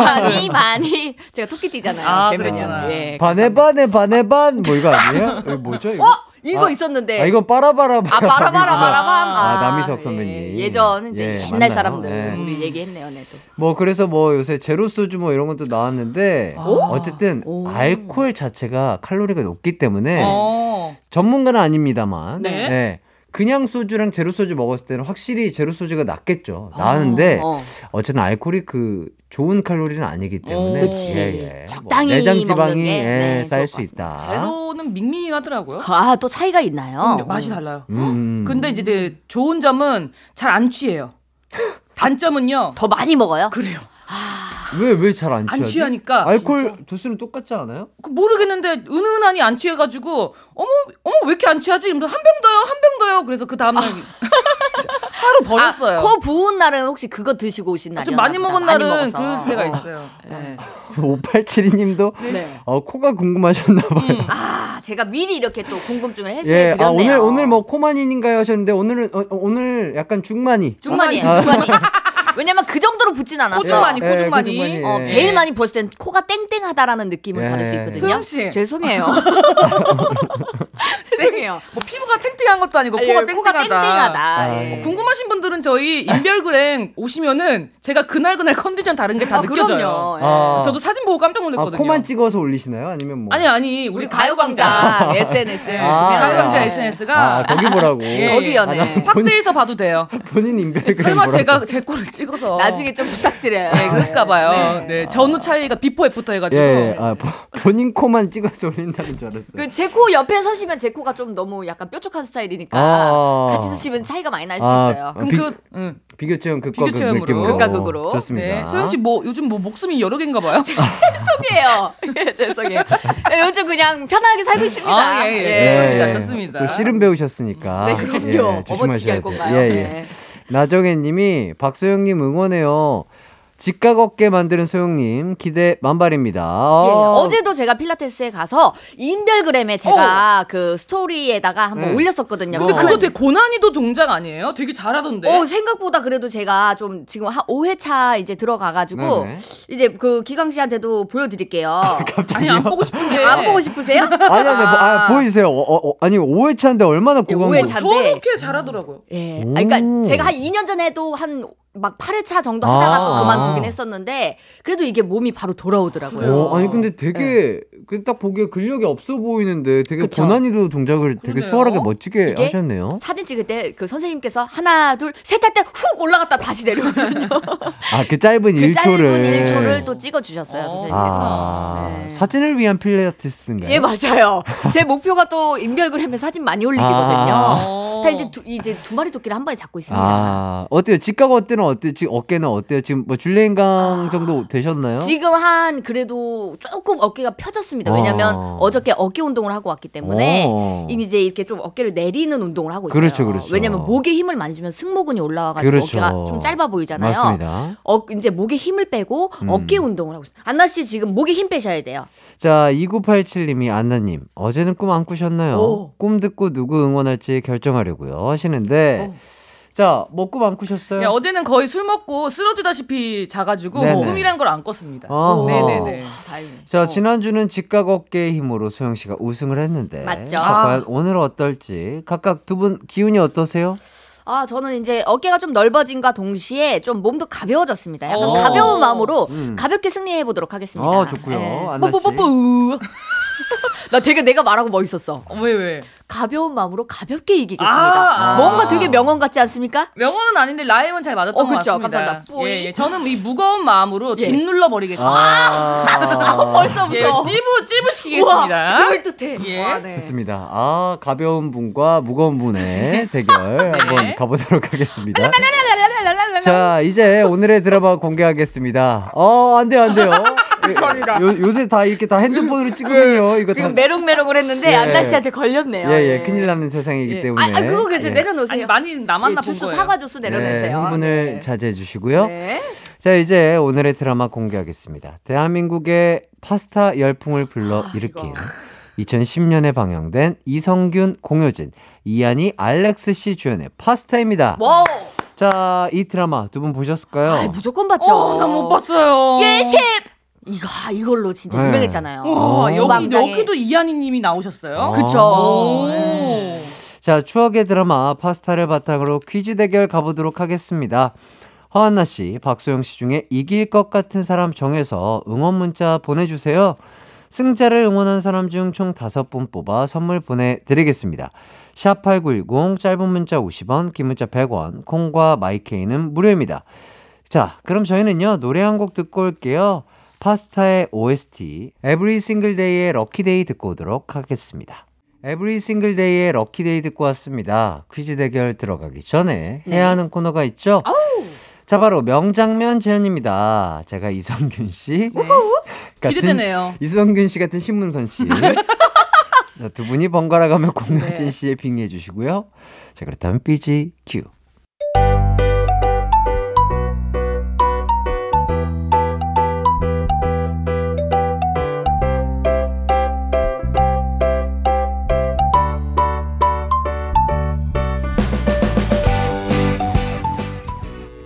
반이 제가 토끼띠잖아요. 대면이요. 예. 반에 반 이거 아니에요? 이거 뭐죠? 이거? 이거 있었는데. 이건 빠라바라바라반. 남희석 선배님. 예전 이제 옛날 사람들 우리 얘기했네요, 네. 그래서 요새 제로 소주 이런 것도 나왔는데 어쨌든 알코올 자체가 칼로리가 높기 때문에 전문가는 아닙니다만. 네. 네. 그냥 소주랑 제로 소주 먹었을 때는 확실히 제로 소주가 낫겠죠. 나은데 어쨌든 알코올이 좋은 칼로리는 아니기 때문에 예, 예. 적당히 내장 지방이 쌓일 수 있다. 제로는 밍밍하더라고요. 또 차이가 있나요? 맛이 달라요. 근데 이제 좋은 점은 잘 안 취해요. 단점은요. 더 많이 먹어요? 그래요. 왜 잘 안 취하지? 안 취하니까 알코올 도수는 똑같지 않아요? 모르겠는데 은은하니 안 취해가지고 어머 왜 이렇게 안 취하지? 한 병 더요, 한 병 더요. 그래서 그 다음 날 하루 버렸어요. 코 부은 날은 혹시 그거 드시고 오신 날이요? 좀 많이 먹은 날은 그럴 때가 있어요. 네. 5872님도 네. 코가 궁금하셨나 봐요. 제가 미리 이렇게 또 궁금증을 해소해 드렸네요. 오늘 코만인인가요 하셨는데 오늘은 오늘 약간 중만이에요. 왜냐면 그 정도로 붓진 않았어요. 코중만이. 제일 많이 부었을 땐 코가 땡땡하다라는 느낌을 받을 수 있거든요. 소영 씨. 죄송해요. 죄송해요. 피부가 탱탱한 것도 아니고 코가 땡땡하다. 궁금하신 분들은 저희 인별그램 오시면은 제가 그날그날 컨디션 다른 게 다 느껴져요. 그럼요. 저도 사진 보고 깜짝 놀랐거든요. 코만 찍어서 올리시나요? 아니면 아니 우리 가요광장 SNS. 가요광장 SNS가 거기 보라고. 거기요. 확대해서 봐도 돼요. 본인 인별그램. 설마 제가 제 코를 찍어서 나중에 좀 부탁드려요. 네, 그럴까봐요. 네, 전후 차이가 비포 애프터 해가지고. 본인 코만 찍어서 올린다는 줄 알았어요. 제 코 옆에 서시면 제 코가 좀 너무 약간 뾰족한 스타일이니까 같이 쓰시면 차이가 많이 날 수 있어요. 그럼 비교체험 극과 극으로 좋습니다. 네. 소영 씨 요즘 목숨이 여러 개인가 봐요. 죄송해요. 죄송해요. 요즘 그냥 편하게 살고 있습니다. 좋습니다. 좋습니다. 또 씨름 배우셨으니까. 네, 그럼요. 어머치기 할 건가요? 나정혜님이 박소영님 응원해요. 직각 어깨 만드는 소영님 기대 만발입니다. 예, 어제도 제가 필라테스에 가서 인별그램에 제가 그 스토리에다가 한번 올렸었거든요. 근데 그거 되게 고난이도 동작 아니에요? 되게 잘하던데. 생각보다 그래도 제가 좀 지금 한 5회차 이제 들어가가지고 네네. 이제 그 기광 씨한테도 보여드릴게요. 아니 안 보고 싶은데. 안 보고 싶으세요? 아니 보여주세요. 아니 5회차인데 얼마나 고강한 거예요? 저렇게 잘하더라고요. 예. 아니, 그러니까 제가 한 2년 전에도 한 막 8회차 정도 하다가 또 그만두긴 했었는데 그래도 이게 몸이 바로 돌아오더라고요. 아니 근데 되게 딱 보기에 근력이 없어 보이는데 되게 고난이도 동작을 그러네요. 되게 수월하게 멋지게 하셨네요. 사진 찍을 때 그 선생님께서 하나 둘 셋 할 때 훅 올라갔다 다시 내려오거든요. 아, 그 짧은 1초를 또 찍어주셨어요 선생님께서. 사진을 위한 필라테스인가요? 예 맞아요. 제 목표가 또 인별그램에 사진 많이 올리기거든요. 다 이제 두 마리 도끼를 한 번에 잡고 있습니다. 어때요? 직각 어때는 어때요? 지금 어깨는 어때요? 지금 뭐 줄레인강 정도 되셨나요? 지금 한 그래도 조금 어깨가 펴졌습니다. 왜냐면 어저께 어깨 운동을 하고 왔기 때문에 이제 이렇게 좀 어깨를 내리는 운동을 하고 있어요. 그렇죠. 왜냐면 목에 힘을 많이 주면 승모근이 올라와가지고 어깨가 좀 짧아 보이잖아요. 맞습니다. 이제 목에 힘을 빼고 어깨 운동을 하고 있어요. 안나 씨 지금 목에 힘 빼셔야 돼요. 자 2987님이 안나님 어제는 꿈 안 꾸셨나요? 꿈 듣고 누구 응원할지 결정하려고요 하시는데 자, 먹고 안 꾸셨어요? 야, 어제는 거의 술 먹고 쓰러지다시피 자가지고 꿈이란 걸 안 꿨습니다. 네네네. 자, 지난주는 직각 어깨의 힘으로 소영 씨가 우승을 했는데. 맞죠. 자, 과연 오늘은 어떨지. 각각 두 분 기운이 어떠세요? 저는 이제 어깨가 좀 넓어진과 동시에 좀 몸도 가벼워졌습니다. 약간 가벼운 마음으로 가볍게 승리해보도록 하겠습니다. 좋고요. 네. 안나 씨. 나 되게 내가 말하고 멋있었어. 왜? 가벼운 마음으로 가볍게 이기겠습니다. 뭔가 되게 명언 같지 않습니까? 명언은 아닌데 라임은 잘 맞았던 것 같습니다. 감사합니다. 예. 저는 이 무거운 마음으로 짓눌러 버리겠습니다. 벌써 무서워. 찌부시키겠습니다. 그걸 뜻해. 네. 좋습니다. 가벼운 분과 무거운 분의 대결 한번 가보도록 하겠습니다. 자, 이제 오늘의 드라마 공개하겠습니다. 안 돼요. 요새 다 이렇게 다 핸드폰으로 찍으면요. 이거 지금 메롱메롱을 했는데 안나 씨한테 걸렸네요. 큰일 나는 세상이기 때문에. 그거 그냥 내려놓으세요. 아니, 많이 남았나 본 거예요. 사과 주스 내려놓으세요. 흥분을 자제해 주시고요. 자 이제 오늘의 드라마 공개하겠습니다. 대한민국의 파스타 열풍을 불러일으킨 2010년에 방영된 이성균, 공효진, 이하니, 알렉스 씨 주연의 파스타입니다. 와우. 자, 이 드라마 두 분 보셨을까요? 무조건 봤죠. 나 못 봤어요. 이걸로 진짜 유명했잖아요. 여기도 이하니님이 나오셨어요. 그쵸. 자, 추억의 드라마 파스타를 바탕으로 퀴즈 대결 가보도록 하겠습니다. 허한나 씨, 박소영 씨 중에 이길 것 같은 사람 정해서 응원 문자 보내주세요. 승자를 응원한 사람 중 총 5분 뽑아 선물 보내드리겠습니다. 샵8910 짧은 문자 50원, 긴 문자 100원, 콩과 마이케이는 무료입니다. 자, 그럼 저희는요 노래 한 곡 듣고 올게요. 파스타의 OST Every Single Day의 Lucky Day 듣고 오도록 하겠습니다. Every Single Day의 Lucky Day 듣고 왔습니다. 퀴즈 대결 들어가기 전에 해야 하는 코너가 있죠. 자, 바로 명장면 재현입니다. 제가 이성균 씨 기대되네요. 이성균 씨 같은 신문선 씨 자, 두 분이 번갈아 가며 공효진 씨에 빙의해 주시고요. 자, 그렇다면 BG Q.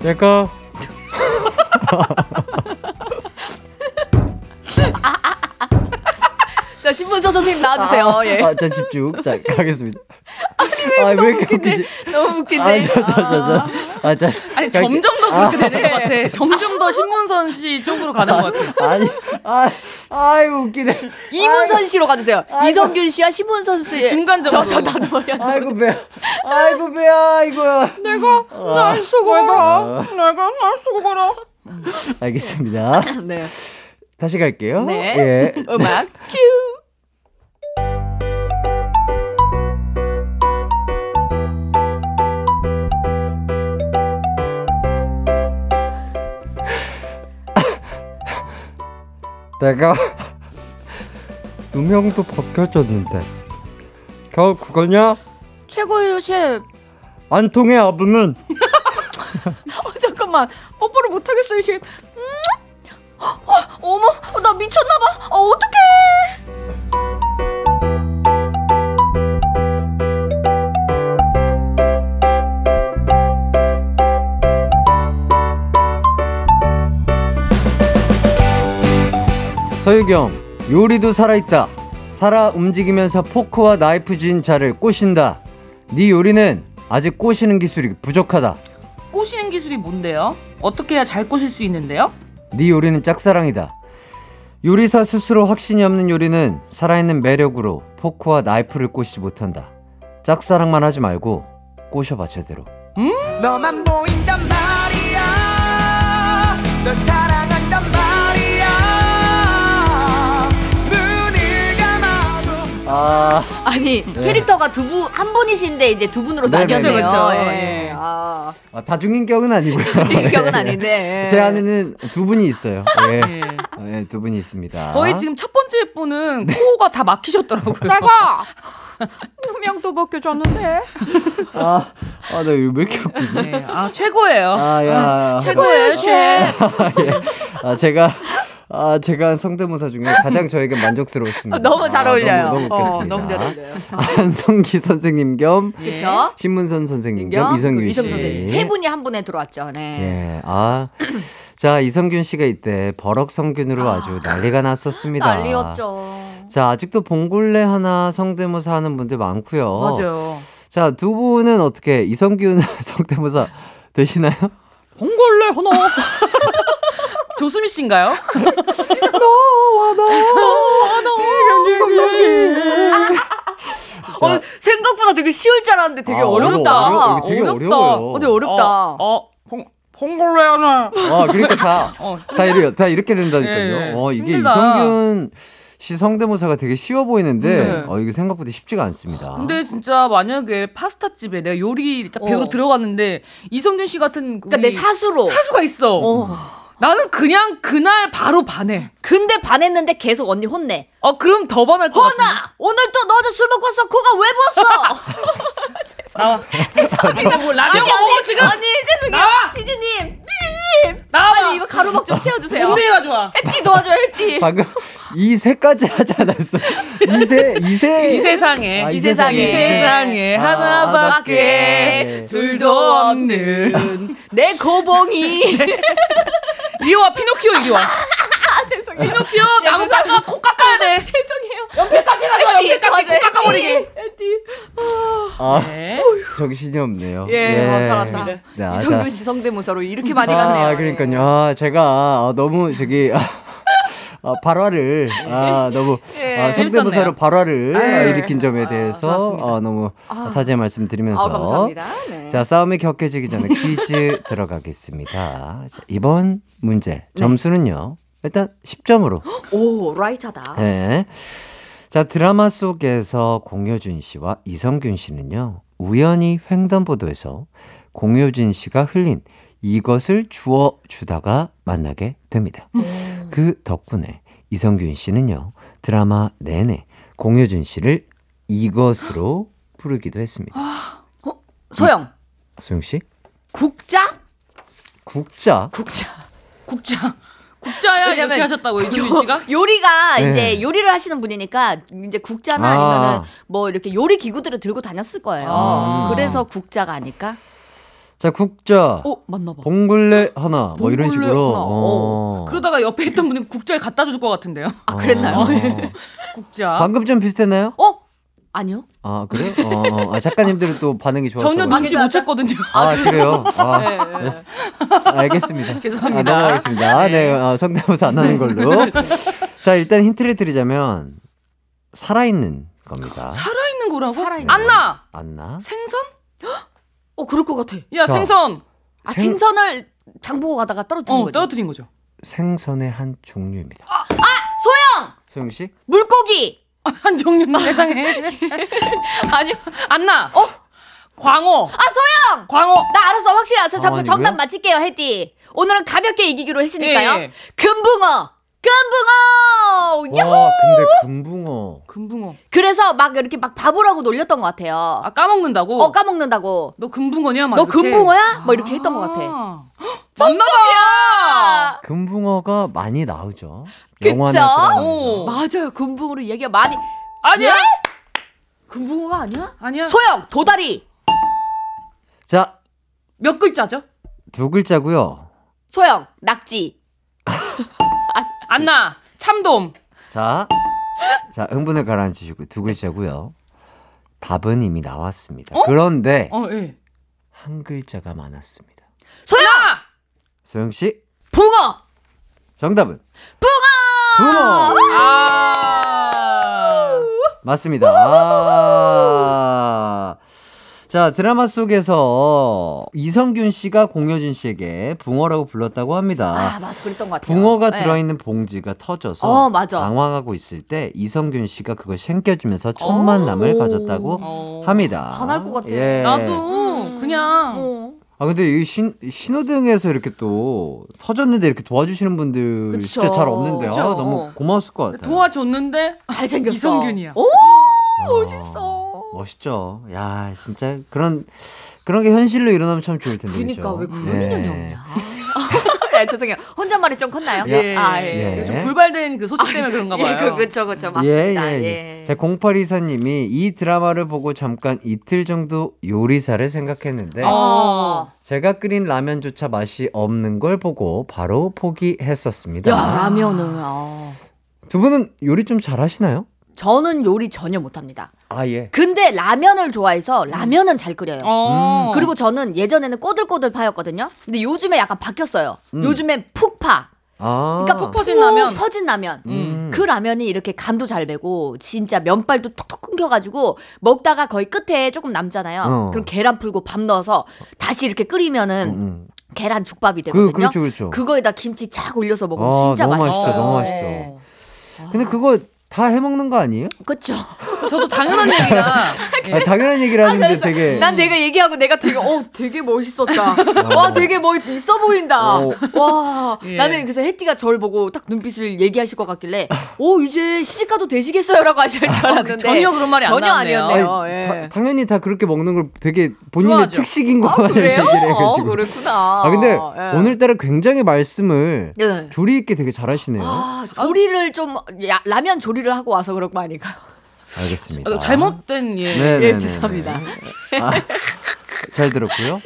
내꺼 자, 신문선 선생님 나와주세요. 자, 집중. 자, 가겠습니다. 왜 이렇게 웃기지? 너무 웃기네. 점점 더 그렇게 되는 것 같아. 점점 더 신문선 씨 쪽으로 가는 것 같아. 웃기네. 이문선 씨로 가주세요. 이성균 씨와 신문선 씨의 중간점으로. 아이고 배야 이거야. 내가 날 쓰고 가라. 알겠습니다. 네. 다시 갈게요. 네. 예. 음악 큐. 내가 누명도 벗겨졌는데 겨우 그거냐? 최고예요 셰프. 안 통해 아부는 잠깐만 뽀뽀를 못하겠어요 셰프. 어머, 나 미쳤나봐. 어떡해. 서유경, 요리도 살아있다. 살아 움직이면서 포크와 나이프 쥔 자를 꼬신다. 네 요리는 아직 꼬시는 기술이 부족하다. 꼬시는 기술이 뭔데요? 어떻게 해야 잘 꼬실 수 있는데요? 네 요리는 짝사랑이다. 요리사 스스로 확신이 없는 요리는 살아있는 매력으로 포크와 나이프를 꼬시지 못한다. 짝사랑만 하지 말고 꼬셔봐 제대로. 너만 보인단 말이야. 널 사랑한단 말이야. 눈을 감아도 아니 네. 캐릭터가 한 분이신데 이제 두 분으로 나뉘었네요. 그렇죠. 예. 예. 다중인격은 아니고요. 다중인격은 아닌데. 제 안에는 두 분이 있어요. 예. 네. 네, 두 분이 있습니다. 거의 지금 첫 번째 분은 네. 코가 다 막히셨더라고요. 내가 누명도 벗겨줬는데. 나 왜 이렇게 웃기지? 네. 최고예요. 최고예요, 제가. 제가 성대모사 중에 가장 저에게 만족스러웠습니다. 너무 잘 어울려요. 너무 웃겼습니다. 너무 잘 어울려요. 안성기 선생님 겸 신문선 선생님 겸 이성균 씨. 세 분이 한 분에 들어왔죠. 네. 자, 이성균 씨가 이때 버럭 성균으로 아주 난리가 났었습니다. 난리였죠. 자, 아직도 봉골레 하나 성대모사 하는 분들 많고요. 맞아요. 자, 두 분은 어떻게 이성균 성대모사 되시나요? 봉골레 하나. 조수미 씨인가요? 생각보다 되게 쉬울 줄 알았는데 되게 어렵다. 되게 어려워요. 어렵다. 콩골레 하나. 그러니까 다 이렇게 된다니까요. 예, 이게 이성균 씨 성대모사가 되게 쉬워 보이는데 이게 생각보다 쉽지가 않습니다. 근데 진짜 만약에 파스타집에 내가 요리 배우러 들어갔는데 이성균 씨 같은 그러니까 내 사수가 있어. 나는 그냥 그날 바로 반해. 근데 반했는데 계속 언니 혼내. 그럼 더 반할 것 같아. 허나! 오늘 또 너 어제 술 먹고 왔어. 코가 왜 부었어? 나와. 죄송합니다. 뭐 라면 먹어 지금. 언니 죄송해요. 피디님. 나와. 빨리 이거 가로막 좀 채워주세요. 군대에 가져와. 햇띠 넣어줘요, 햇띠. 방금 이 세까지 하지 않았어. 이 세상에. 이 세상에 하나밖에 둘도 없는 내 고봉이. 이리와 피노키오 이리와. 죄송해요. 피노키오 나무 깎아 코 깎아야 돼. 죄송해요. 연필 깎이가 좋아. 연필 깎이 코 깎아버리게. 네. 정신이 없네요. 예, 잘한다. 네. 이성균 씨 성대모사로 이렇게 많이 갔네요. 그러니까요. 제가 너무 발화를 너무 성대모사로 발화를 일으킨 점에 대해서 너무 사죄 말씀드리면서 감사합니다. 네. 자, 싸움이 격해지기 전에 퀴즈 들어가겠습니다. 자, 이번 문제 점수는요. 일단 10점으로. 오, 라이트하다. 네. 자, 드라마 속에서 공효진 씨와 이성균 씨는요. 우연히 횡단보도에서 공효진 씨가 흘린 이것을 주워주다가 만나게 됩니다. 그 덕분에 이성균 씨는요. 드라마 내내 공효진 씨를 이것으로 부르기도 했습니다. 소영 씨? 국자야 이렇게 하셨다고요, 이준희 씨가? 요리가 이제 요리를 하시는 분이니까 이제 국자나 아니면은 뭐 이렇게 요리 기구들을 들고 다녔을 거예요. 그래서 국자가 아닐까? 자, 국자. 맞나봐. 봉골레 하나. 뭐 이런 식으로. 그러다가 옆에 있던 분이 국자에 갖다 줄 것 같은데요. 그랬나요? 국자. 방금 좀 비슷했나요? 아니요. 그래요? 작가님들은 또 반응이 좋았어요. 전혀 눈치 못 챘거든요. 그래요? 네. 알겠습니다. 죄송합니다. 넘어가겠습니다. 네. 성대모사 안 하는 걸로. 자, 일단 힌트를 드리자면 살아있는 겁니다. 살아있는 거라고? 안나. 생선? 그럴 것 같아. 야, 자, 생선. 생선을 장보고 가다가 떨어뜨린 거죠? 떨어뜨린 거죠. 생선의 한 종류입니다. 소영 씨? 물고기. 한 종류는 세상에. 아니요. 안나. 광어. 소영. 광어. 나 알았어. 확실히 알았어. 정답 맞힐게요, 혜디. 오늘은 가볍게 이기기로 했으니까요. 예. 금붕어. 야호. 근데 금붕어. 그래서 이렇게 바보라고 놀렸던 것 같아요. 까먹는다고. 너 금붕어냐? 너 금붕어야? 이렇게 했던 것 같아. 정답이야. 금붕어가 많이 나오죠. 그쵸? 영화나 맞아요. 금붕어로 얘기가 많이. 아니야? 금붕어가 아니야? 아니야. 소영 도다리. 자, 몇 글자죠? 두 글자고요. 소영 낙지. 안나 참돔. 자 흥분을 가라앉히시고 두 글자고요. 답은 이미 나왔습니다. 어? 그런데 예. 한 글자가 많았습니다. 소영! 소영씨 붕어! 정답은? 붕어! 아~ 맞습니다. 아~ 자, 드라마 속에서 이성균 씨가 공효진 씨에게 붕어라고 불렀다고 합니다. 아, 맞아. 그랬던 것 같아요. 붕어가 들어있는 봉지가 터져서 당황하고 있을 때 이성균 씨가 그걸 챙겨주면서 천만남을 가졌다고 합니다. 반할 것 같아. 예. 나도 그냥. 아, 근데 이 신호등에서 이렇게 또 터졌는데 이렇게 도와주시는 분들 그쵸. 진짜 잘 없는데. 아, 너무 고마웠을 것 같아요. 도와줬는데 잘생겼어. 이성균이야. 오! 멋있어. 멋있죠. 야, 진짜 그런 게 현실로 일어나면 참 좋을 텐데. 그러니까 왜 그런 인연이 없냐. 야, 죄송해요. 혼잣말이 좀 컸나요? 예. 아, 예. 예. 좀 불발된 그 소식 때문에 그런가 봐요. 예, 그렇죠. 맞습니다. 예. 자, 0824님이 이 드라마를 보고 잠깐 이틀 정도 요리사를 생각했는데 제가 끓인 라면조차 맛이 없는 걸 보고 바로 포기했었습니다. 야, 라면은. 두 분은 요리 좀 잘하시나요? 저는 요리 전혀 못합니다. 아, 예. 근데 라면을 좋아해서 라면은 잘 끓여요. 그리고 저는 예전에는 꼬들꼬들 파였거든요. 근데 요즘에 약간 바뀌었어요. 요즘엔 푹 파. 그러니까 푹 퍼진 라면. 그 라면이 이렇게 간도 잘 배고 진짜 면발도 톡톡 끊겨가지고 먹다가 거의 끝에 조금 남잖아요. 그럼 계란 풀고 밥 넣어서 다시 이렇게 끓이면은 계란 죽밥이 되거든요. 그렇죠. 그거에다 김치 착 올려서 먹으면 진짜 너무 맛있어요. 너무 맛있죠. 네. 근데 그거 다 해먹는 거 아니에요? 그렇죠. 저도 당연한 얘기라. 아니, 당연한 얘기를 하는데 그래서, 되게. 난 내가 얘기하고 내가 되게, 되게 멋있었다. 와, 되게 멋있어 보인다. 와. 예. 나는 그래서 혜띠가 저를 보고 딱 눈빛을 얘기하실 것 같길래, 이제 시집가도 되시겠어요? 라고 하실 줄 알았는데. 전혀 그런 말이 안 나왔네요. 전혀 아니었네요. 아니, 예. 당연히 다 그렇게 먹는 걸 되게 본인의 좋아하죠. 특식인 거 같아요. 그래요? 그랬구나. 근데 예. 오늘따라 굉장히 말씀을 조리있게 되게 잘하시네요. 조리를 좀, 라면 조리 를 하고 와서 그런 거 아닐까요? 알겠습니다. 잘못된 예 죄송합니다. 잘 들었고요.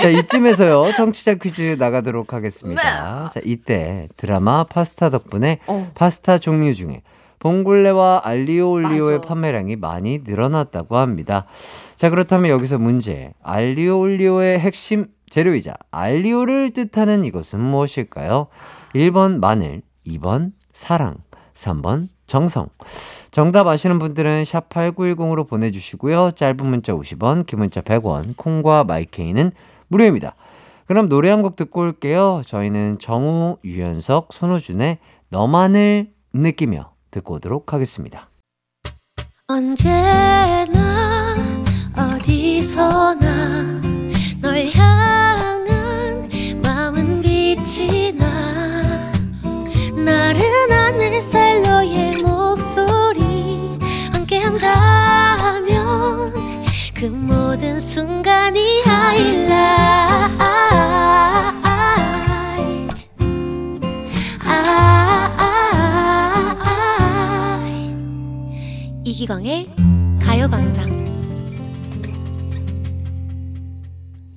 자, 이쯤에서요 청취자 퀴즈 나가도록 하겠습니다. 네. 자, 이때 드라마 파스타 덕분에 파스타 종류 중에 봉골레와 알리오올리오의 판매량이 많이 늘어났다고 합니다. 자, 그렇다면 여기서 문제. 알리오올리오의 핵심 재료이자 알리오를 뜻하는 이것은 무엇일까요? 1번 마늘, 2번 사랑, 3번 정성. 정답 아시는 분들은 샵8910으로 보내주시고요. 짧은 문자 50원, 긴 문자 100원, 콩과 마이케이는 무료입니다. 그럼 노래 한 곡 듣고 올게요. 저희는 정우, 유연석, 손호준의 너만을 느끼며 듣고 오도록 하겠습니다. 언제나 어디서나 널 향한 마음은 빛이 나 나른한 햇살 너의 목소리 함께한다면 그 모든 순간이 하이라이트 이기광의 가요광장.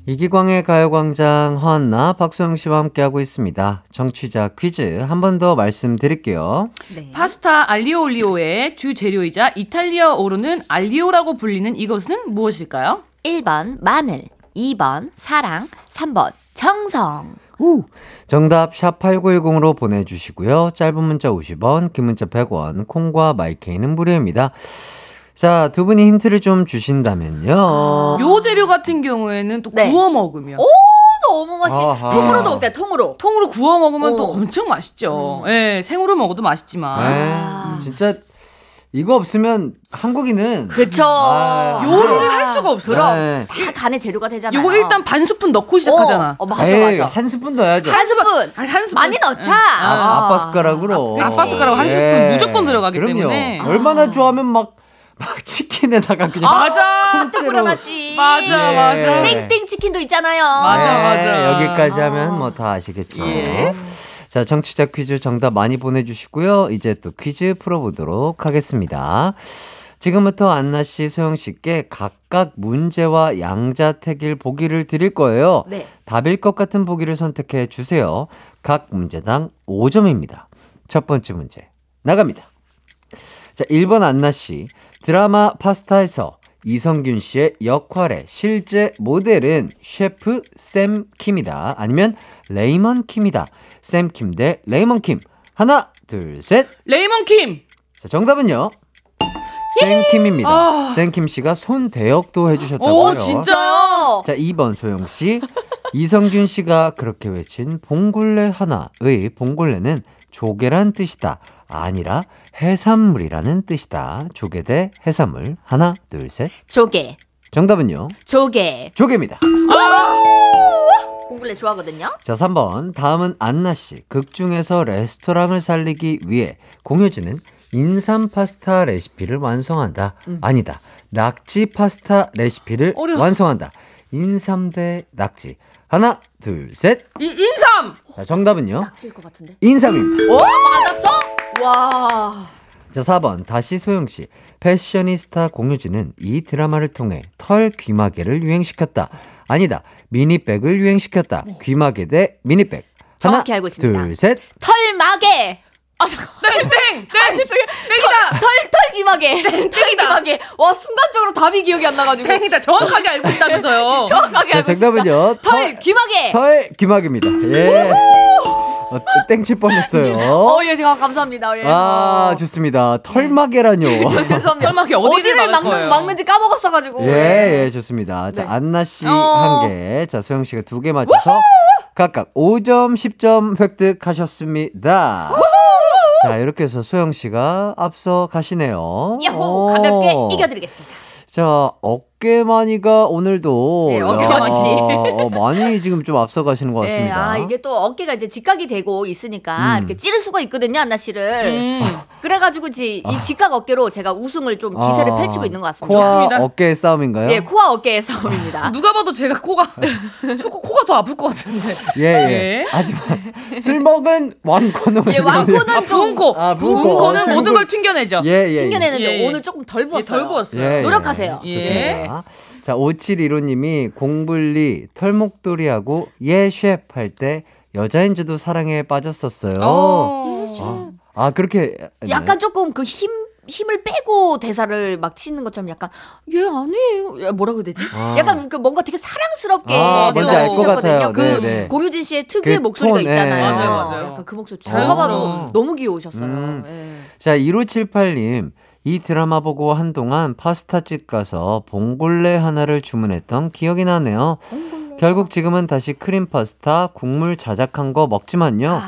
이기광의 가요광장 허안나 박소영씨와 함께하고 있습니다. 청취자 퀴즈 한 번 더 말씀드릴게요. 네. 파스타 알리오올리오의 주재료이자 이탈리아어로는 알리오라고 불리는 이것은 무엇일까요? 1번 마늘, 2번 사랑, 3번 정성. 정답 샵8910으로 보내주시고요. 짧은 문자 50원, 긴 문자 100원, 콩과 마이케이는 무료입니다. 자, 두 분이 힌트를 좀 주신다면요. 요 재료 같은 경우에는 또 구워 먹으면. 너무 맛있어. 통으로도 먹자, 통으로. 통으로 구워 먹으면 또 엄청 맛있죠. 예, 생으로 먹어도 맛있지만. 진짜 이거 없으면 한국인은. 그쵸. 요리를 할 수가 없어. 네. 다 간의 재료가 되잖아요. 요거 일단 반 스푼 넣고 시작하잖아. 맞아. 한 스푼 넣어야죠. 한 스푼. 많이 넣자. 아빠 숟가락으로. 아빠 숟가락으로 한 스푼 무조건 들어가기 때문에. 얼마나 좋아하면 막 치킨에다가 그냥 맞아. 땡땡 땡 치킨도 있잖아요. 맞아, 네, 맞아. 여기까지 하면 뭐 다 아시겠죠. 예. 자, 청취자 퀴즈 정답 많이 보내주시고요. 이제 또 퀴즈 풀어보도록 하겠습니다. 지금부터 안나 씨, 소영 씨께 각각 문제와 양자택일 보기를 드릴 거예요. 네. 답일 것 같은 보기를 선택해 주세요. 각 문제당 5점입니다. 첫 번째 문제 나갑니다. 자, 1번 안나 씨. 드라마 파스타에서 이성균 씨의 역할의 실제 모델은 셰프 샘킴이다, 아니면 레이먼킴이다. 샘킴 대 레이먼킴. 하나, 둘, 셋. 레이먼킴. 자, 정답은요. 샘킴입니다. 아... 샘킴 씨가 손대역도 해주셨다고요. 오, 진짜요? 자, 2번 소영 씨. 이성균 씨가 그렇게 외친 봉골레 하나의 봉골레는 조개란 뜻이다, 아니라 해산물이라는 뜻이다. 조개 대 해산물. 하나, 둘, 셋. 조개. 정답은요? 조개. 조개입니다. 봉골레 좋아하거든요. 자, 3번. 다음은 안나 씨. 극 중에서 레스토랑을 살리기 위해 공효진은 인삼 파스타 레시피를 완성한다. 아니다. 낙지 파스타 레시피를 완성한다. 인삼 대 낙지. 하나, 둘, 셋. 인삼. 자, 정답은요? 낙지일 것 같은데. 인삼입니다. 오, 맞았어? 와. 자, 4번. 다시 소영 씨. 패셔니스타 공효진은 이 드라마를 통해 털 귀마개를 유행시켰다. 아니다. 미니백을 유행시켰다. 오. 귀마개 대 미니백. 정확히 하나, 알고 있습니다. 둘, 셋. 털마개. 아, 잠깐만. 땡. 아, 죄송해요. 땡이다. 털 귀마개. 땡이다. 와, 순간적으로 답이 기억이 안 나가지고. 땡이다. 정확하게 알고 있다면서요. 정확하게 알고 있습니다. 정답은요? 털 귀마개. 털 귀마개입니다. 예. 땡칠 뻔했어요. 예, 제가 감사합니다. 예. 아, 좋습니다. 털마개라뇨. 저 죄송합니다. 털마개 어디를 막는지 까먹었어가지고. 예, 예, 좋습니다. 자, 네. 안나 씨 한 개, 자, 소영 씨가 두 개 맞춰서 우후! 각각 5점, 10점 획득하셨습니다. 우후! 자, 이렇게 해서 소영 씨가 앞서 가시네요. 야호, 가볍게 이겨드리겠습니다. 자, 어깨만이가 오늘도 네, 어깨만이 많이 지금 좀 앞서가시는 것 같습니다. 네, 아, 이게 또 어깨가 이제 직각이 되고 있으니까 이렇게 찌를 수가 있거든요, 안나 씨를. 그래가지고 이 직각 어깨로 제가 우승을 좀 기세를 펼치고 있는 것 같습니다. 코와 좋습니다. 어깨의 싸움인가요? 네, 코와 어깨의 싸움입니다. 누가 봐도 제가 코가 더 아플 것 같은데. 예. 하지만 술 먹은 왕코는 부은코. 부은코는 모든 걸 튕겨내죠. 예. 튕겨내는데 오늘 조금 덜 부었어요. 노력하세요. 예. 좋습니다. 자, 5715님이 공블리 털목도리하고 예 셰프 할 때 여자인지도 사랑에 빠졌었어요. 예 셰프. 아, 그렇게 약간 조금 그 힘을 빼고 대사를 막 치는 것처럼 약간 예 아니에요 뭐라고 해야 되지? 약간 그 뭔가 되게 사랑스럽게 뭔지 알 것 같아요. 그 네네. 공효진 씨의 특유의 그 목소리가 톤, 있잖아요. 맞아요, 맞아요. 약간 그 목소리 제가 너무 귀여우셨어요. 자, 1578님. 이 드라마 보고 한동안 파스타집 가서 봉골레 하나를 주문했던 기억이 나네요. 봉골레. 결국 지금은 다시 크림 파스타, 국물 자작한 거 먹지만요.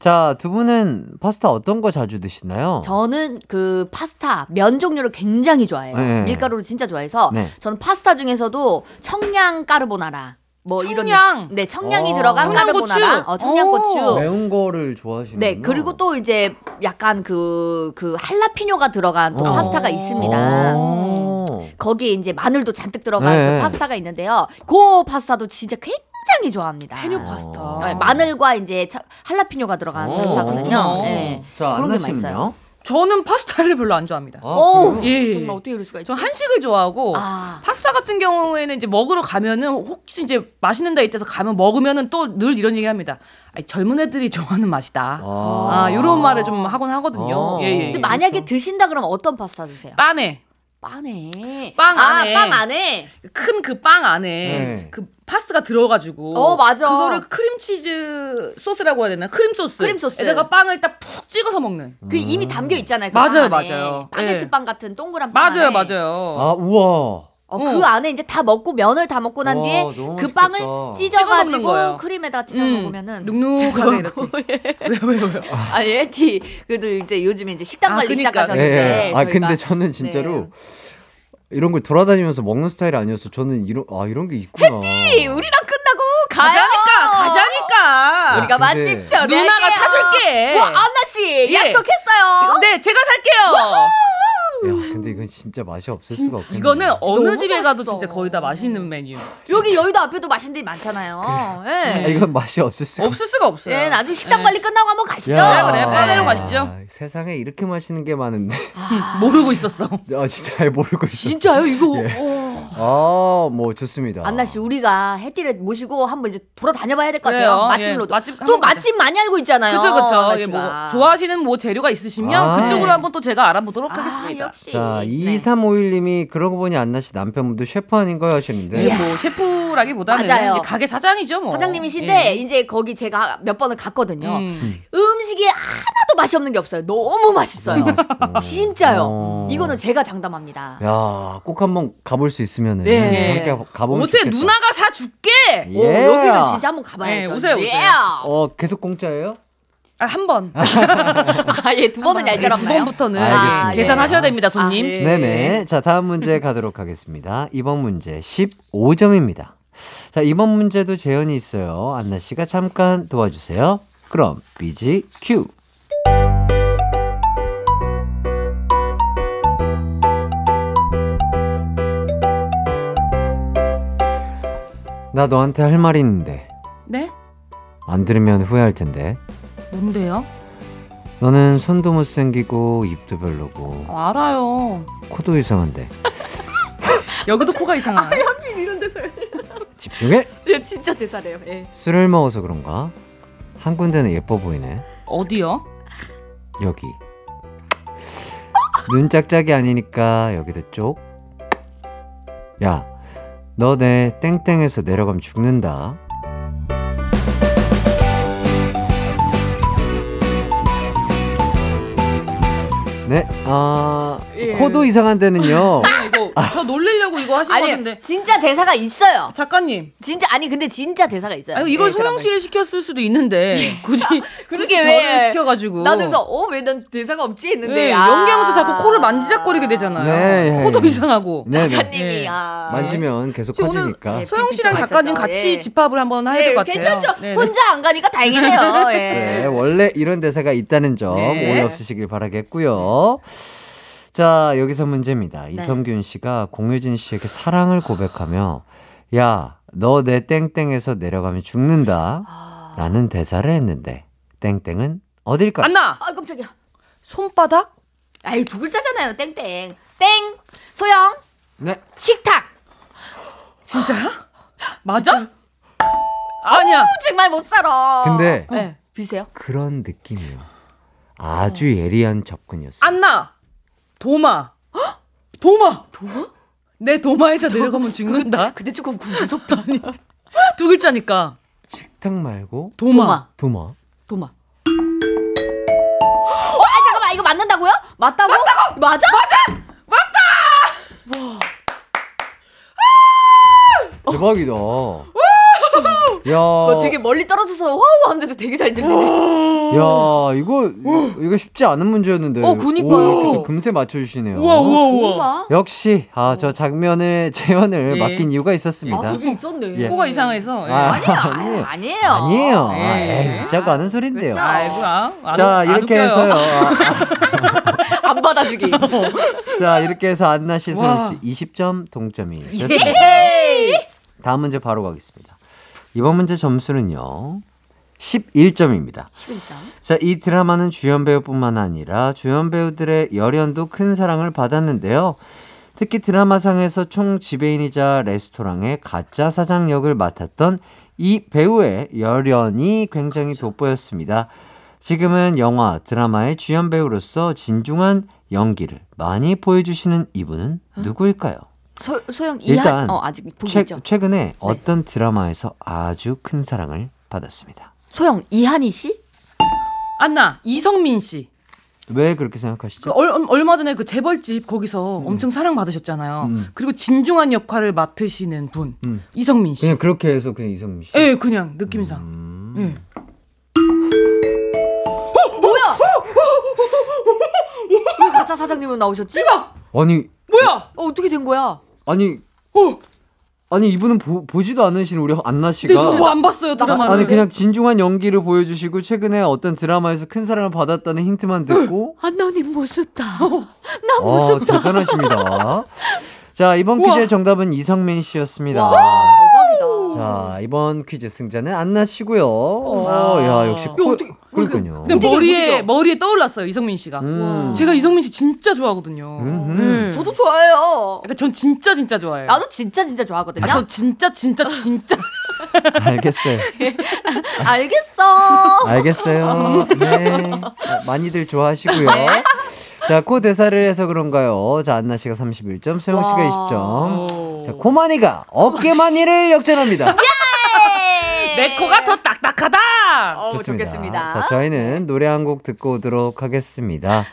자, 두 분은 파스타 어떤 거 자주 드시나요? 저는 그 파스타 면 종류를 굉장히 좋아해요. 네. 밀가루를 진짜 좋아해서 저는 파스타 중에서도 청양 까르보나라. 뭐 이런 청양이 들어간 까르보나라, 청양고추, 매운 거를 좋아하시는. 네, 그리고 또 이제 약간 그 할라피뇨가 들어간 또 파스타가 있습니다. 거기에 이제 마늘도 잔뜩 들어간 그 파스타가 있는데요. 그 파스타도 진짜 굉장히 좋아합니다. 해뇨 파스타. 네, 마늘과 이제 할라피뇨가 들어간 파스타거든요. 네, 자, 그런 게 맛있어요. 저는 파스타를 별로 안 좋아합니다. 예. 정말 어떻게 이럴 수가 있지? 저는 한식을 좋아하고 파스타 같은 경우에는 이제 먹으러 가면은 혹시 이제 맛있는 데 있대서 가면 먹으면은 또 늘 이런 얘기합니다. 젊은 애들이 좋아하는 맛이다. 이런 말을 좀 하곤 하거든요. 근데 만약에 그렇죠. 드신다 그러면 어떤 파스타 드세요? 빵 안에 큰 그 빵 안에 그 파스가 들어가지고 맞아. 그거를 크림치즈 소스라고 해야 되나? 크림소스에다가 빵을 딱 푹 찍어서 먹는. 그 이미 담겨 있잖아요. 그 맞아요. 바게트 빵 같은 동그란 빵. 맞아요. 아, 우와. 그 안에 이제 다 먹고 면을 다 먹고 난 뒤에 그 빵을 찢어가지고 크림에다 찢어 먹으면은 눅눅하게 이렇게. 왜요? 아, 예티. 그래도 이제 요즘에 이제 식단 관리 시작하셨는데. 예. 아, 근데 저는 진짜로 이런 걸 돌아다니면서 먹는 스타일이 아니어서 저는 이런 게 있구나. 해티, 우리랑 끝나고 가자니까. 우리가 맛집 쳐. 누나가 사줄게. 와, 안나 씨 약속했어요. 네, 제가 살게요. 야, 근데 이건 진짜 맛이 없을 수가 없겠네. 이거는 어느 집에 맛있어. 가도 진짜 거의 다 맛있는 메뉴. 여기 여의도 앞에도 맛있는 데 많잖아요. 그래. 예. 아, 이건 맛이 없을 수가 없어요. 예, 나중에 식당 관리 끝나고 한번 가시죠. 야, 그래, 빠내러 가시죠. 세상에 이렇게 맛있는 게 많은데 모르고 있었어. 아, 진짜 모르고 있었어. 진짜요? 이거. 예. 아, 뭐 좋습니다. 안나 씨, 우리가 해띠를 모시고 한번 이제 돌아다녀봐야 될 것 같아요. 맛집으로도. 예, 또 맛집 많이 알고 있잖아요. 그렇죠. 뭐 좋아하시는 뭐 재료가 있으시면 그쪽으로 한번 또 제가 알아보도록 하겠습니다. 역시. 자, 2351님이 그러고 보니 안나 씨 남편분도 셰프 아닌가요 하시는데. 예, 뭐 셰프라기보다는 맞아요. 가게 사장이죠, 뭐. 사장님이신데 예. 이제 거기 제가 몇 번을 갔거든요. 음식이 하나도 맛이 없는 게 없어요. 너무 맛있어요. 진짜요. 이거는 제가 장담합니다. 야, 꼭 한번 가볼 수 있습니다. 네. 어떻게 누나가 사줄게. 예. 오, 여기는 진짜 한번 가봐야죠. 예, 오세요. 예. 계속 공짜예요? 아, 한 번. 아, 예, 두 번은 얄짤한가요? 두 번부터는 계산하셔야 됩니다, 손님. 네. 네네. 자, 다음 문제 가도록 하겠습니다. 이번 문제 15점입니다. 자, 이번 문제도 재현이 있어요. 안나 씨가 잠깐 도와주세요. 그럼 BG Q. 나 너한테 할 말이 있는데. 네? 안 들으면 후회할 텐데. 뭔데요? 너는 손도 못생기고 입도 별로고. 알아요. 코도 이상한데. 여기도 코가 이상하네. 아, 하필 이런 대사요. 집중해. 예, 진짜 대사래요. 예. 술을 먹어서 그런가? 한 군데는 예뻐 보이네. 어디요? 여기. 눈 짝짝이 아니니까 여기도 쪽. 야, 너 내 땡땡에서 내려가면 죽는다. 네, 예. 코도 이상한 데는요. 이거 저 놀리려고 이거 하신 건데 진짜 대사가 있어요. 작가님, 진짜 근데 진짜 대사가 있어요. 아니, 이걸 네, 소영 씨를 시켰을 수도 있는데 굳이 저를 시켜가지고 나도 그래서 왜 난 대사가 없지 했는데 예, 연기하면서 자꾸 코를 만지작거리게 되잖아요. 네, 코도 이상하고 작가님이 네. 만지면 계속 커지니까 네, 소영 씨랑 작가님 같이 집합을 한번 해야 될 것 같아요. 괜찮죠? 네. 혼자 안 가니까 다행이네요. 예. 네, 원래 이런 대사가 있다는 점 오해 없으시길 바라겠고요. 자, 여기서 문제입니다. 네. 이성균 씨가 공효진 씨에게 사랑을 고백하며 야, 너 내 땡땡에서 내려가면 죽는다 라는 대사를 했는데 땡땡은 어딜까요? 안나! 아, 깜짝이야. 손바닥? 아이, 두 글자잖아요. 땡땡. 땡! 소영! 네. 식탁! 진짜야? 맞아? 진짜? 아니야. 정말 못 살아. 근데 비세요? 그런 느낌이요. 아주 예리한 접근이었어요. 안나! 도마! 헉? 도마! 도마? 내 도마에서 내려가면 죽는다? 근데 조금 무섭다. 두 글자니까. 식탁 말고. 도마. 아, 잠깐만, 이거 맞는다고요? 맞다고? 맞다! 와. 대박이다. 야, 되게 멀리 떨어져서 와우 하는데도 되게 잘 들리네. 야, 이거 쉽지 않은 문제였는데. 그니까요. 금세 맞춰주시네요. 우와. 역시 저 장면을 재현을 맡긴 이유가 있었습니다. 아, 그게 있었네. 예. 코가 이상해서. 예. 아니에요. 예. 웃자고 하는 소린데요. 자, 이렇게 해서요. 안 받아주기. 자, 이렇게 해서 안나 씨, 소연 씨 20점 동점이 됐습니다. 다음 문제 바로 가겠습니다. 이번 문제 점수는요. 11점입니다. 11점. 자, 이 드라마는 주연 배우뿐만 아니라 주연 배우들의 열연도 큰 사랑을 받았는데요. 특히 드라마상에서 총 지배인이자 레스토랑의 가짜 사장 역을 맡았던 이 배우의 열연이 굉장히 돋보였습니다. 지금은 영화, 드라마의 주연 배우로서 진중한 연기를 많이 보여주시는 이분은 누구일까요? 소영 이하니 아직 보기 있죠. 최근에 어떤 드라마에서 아주 큰 사랑을 받았습니다. 소영 이하니 씨? 안나 이성민 씨. 왜 그렇게 생각하시죠? 얼마 전에 그 재벌집 거기서 엄청 사랑받으셨잖아요. 그리고 진중한 역할을 맡으시는 분 이성민 씨. 그냥 그렇게 해서 그냥 이성민 씨. 예, 그냥 느낌상. 뭐야? 왜 가짜 사장님은 나오셨지? 아니. 뭐야? 어떻게 된 거야? 아니, 아니 이분은 보지도 않으신 우리 안나 씨가. 근데 저거 안 봤어요 드라마를. 아니 그냥 진중한 연기를 보여주시고 최근에 어떤 드라마에서 큰 사랑을 받았다는 힌트만 듣고. 안나님 무섭다. 나 무섭다. 대단하십니다. 자 이번 우와. 퀴즈의 정답은 이성민 씨였습니다. 와, 대박이다. 자 이번 퀴즈 승자는 안나 씨고요. 야 역시 코. 그렇군요. 근데 머리에 떠올랐어요 이성민 씨가. 제가 이성민 씨 진짜 좋아하거든요. 저도 좋아해요. 그러니까 전 진짜 좋아해요. 나도 진짜 좋아하거든요. 전 진짜. 알겠어요. 알겠어요. 네, 많이들 좋아하시고요. 자, 코 대사를 해서 그런가요? 자, 안나 씨가 31점, 소영 씨가 20점. 오. 자, 코마니가 어깨마니를 역전합니다. 내 코가 더 딱딱하다. 좋습니다. 자, 저희는 노래 한 곡 듣고 오도록 하겠습니다.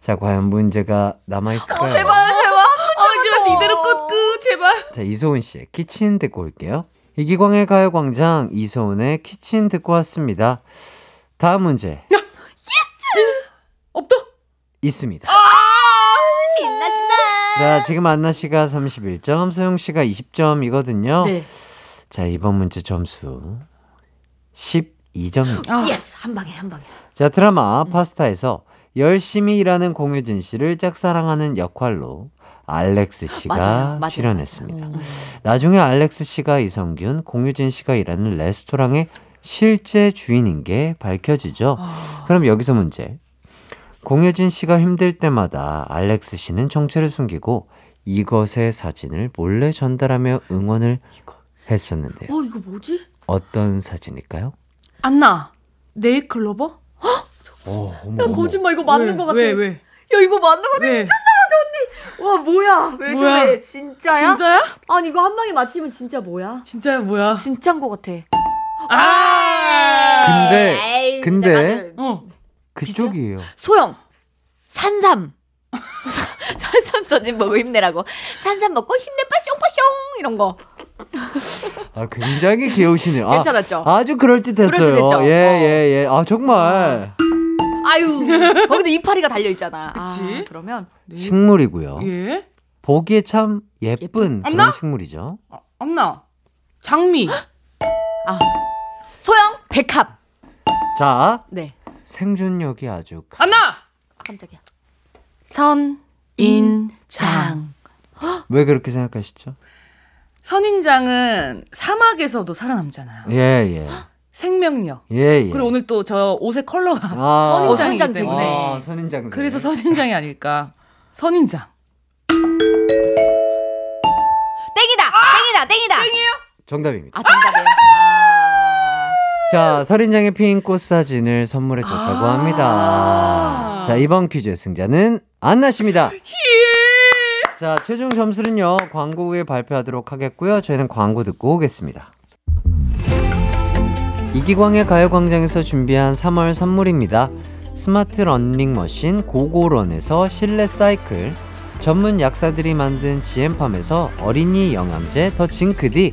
자, 과연 문제가 남아 있을까요? 제발. 제발 이대로 끝 제발. 자, 이소은 씨의 키친 듣고 올게요. 이기광의 가요광장 이소은의 키친 듣고 왔습니다. 다음 문제. 예스. 없다. 있습니다. 신나. 자, 지금 안나 씨가 31점, 소영 씨가 20점이거든요. 네. 자, 이번 문제 점수 12점입니다. 예스! 한 방에. 자, 드라마 파스타에서 열심히 일하는 공효진 씨를 짝사랑하는 역할로 알렉스 씨가 맞아요. 출연했습니다. 나중에 알렉스 씨가 이성균, 공효진 씨가 일하는 레스토랑의 실제 주인인 게 밝혀지죠. 그럼 여기서 문제. 공효진 씨가 힘들 때마다 알렉스 씨는 정체를 숨기고 이것의 사진을 몰래 전달하며 응원을 했었는데요. 이거 뭐지? 어떤 사진일까요? 안나, 네일 클로버? 거짓말 이거 맞는 것 같아. 왜? 야 이거 맞는 것 같아. 미쳤나 봐, 언니. 와 뭐야? 왜 저래? 진짜야? 아니 이거 한 방에 맞히면 진짜 뭐야? 진짜인 것 같아. 근데 그쪽이에요. 소영, 산삼 사진 보고 힘내라고. 산삼 먹고 힘내 빠숑 이런 거. 굉장히 귀여우시네요. 괜찮았죠? 아주 그럴듯했어요. 예. 아 정말. 아유 거기도 이파리가 달려있잖아. 그치? 그러면 식물이고요. 예. 보기에 참 예쁜 그런 식물이죠. 안나 장미. 소영 백합. 자 네. 생존력이 아주 안나! 깜짝이야. 선인장. 왜 그렇게 생각하시죠? 선인장은 사막에서도 살아남잖아요. 예. 생명력. 예. 그리고 오늘 또 저 옷의 컬러가 선인장이기 때문에. 선인장. 그래서 선인장이 아닐까. 선인장. 땡이다. 땡이요? 정답입니다. 정답이에요. 자, 선인장의 피인 꽃 사진을 선물해 줬다고 합니다. 자, 이번 퀴즈의 승자는 안나 씨입니다. 자, 최종 점수는요, 광고 후에 발표하도록 하겠고요. 저희는 광고 듣고 오겠습니다. 이기광의 가요광장에서 준비한 3월 선물입니다. 스마트 러닝머신 고고런에서 실내 사이클, 전문 약사들이 만든 지앤팜에서 어린이 영양제 더 징크디,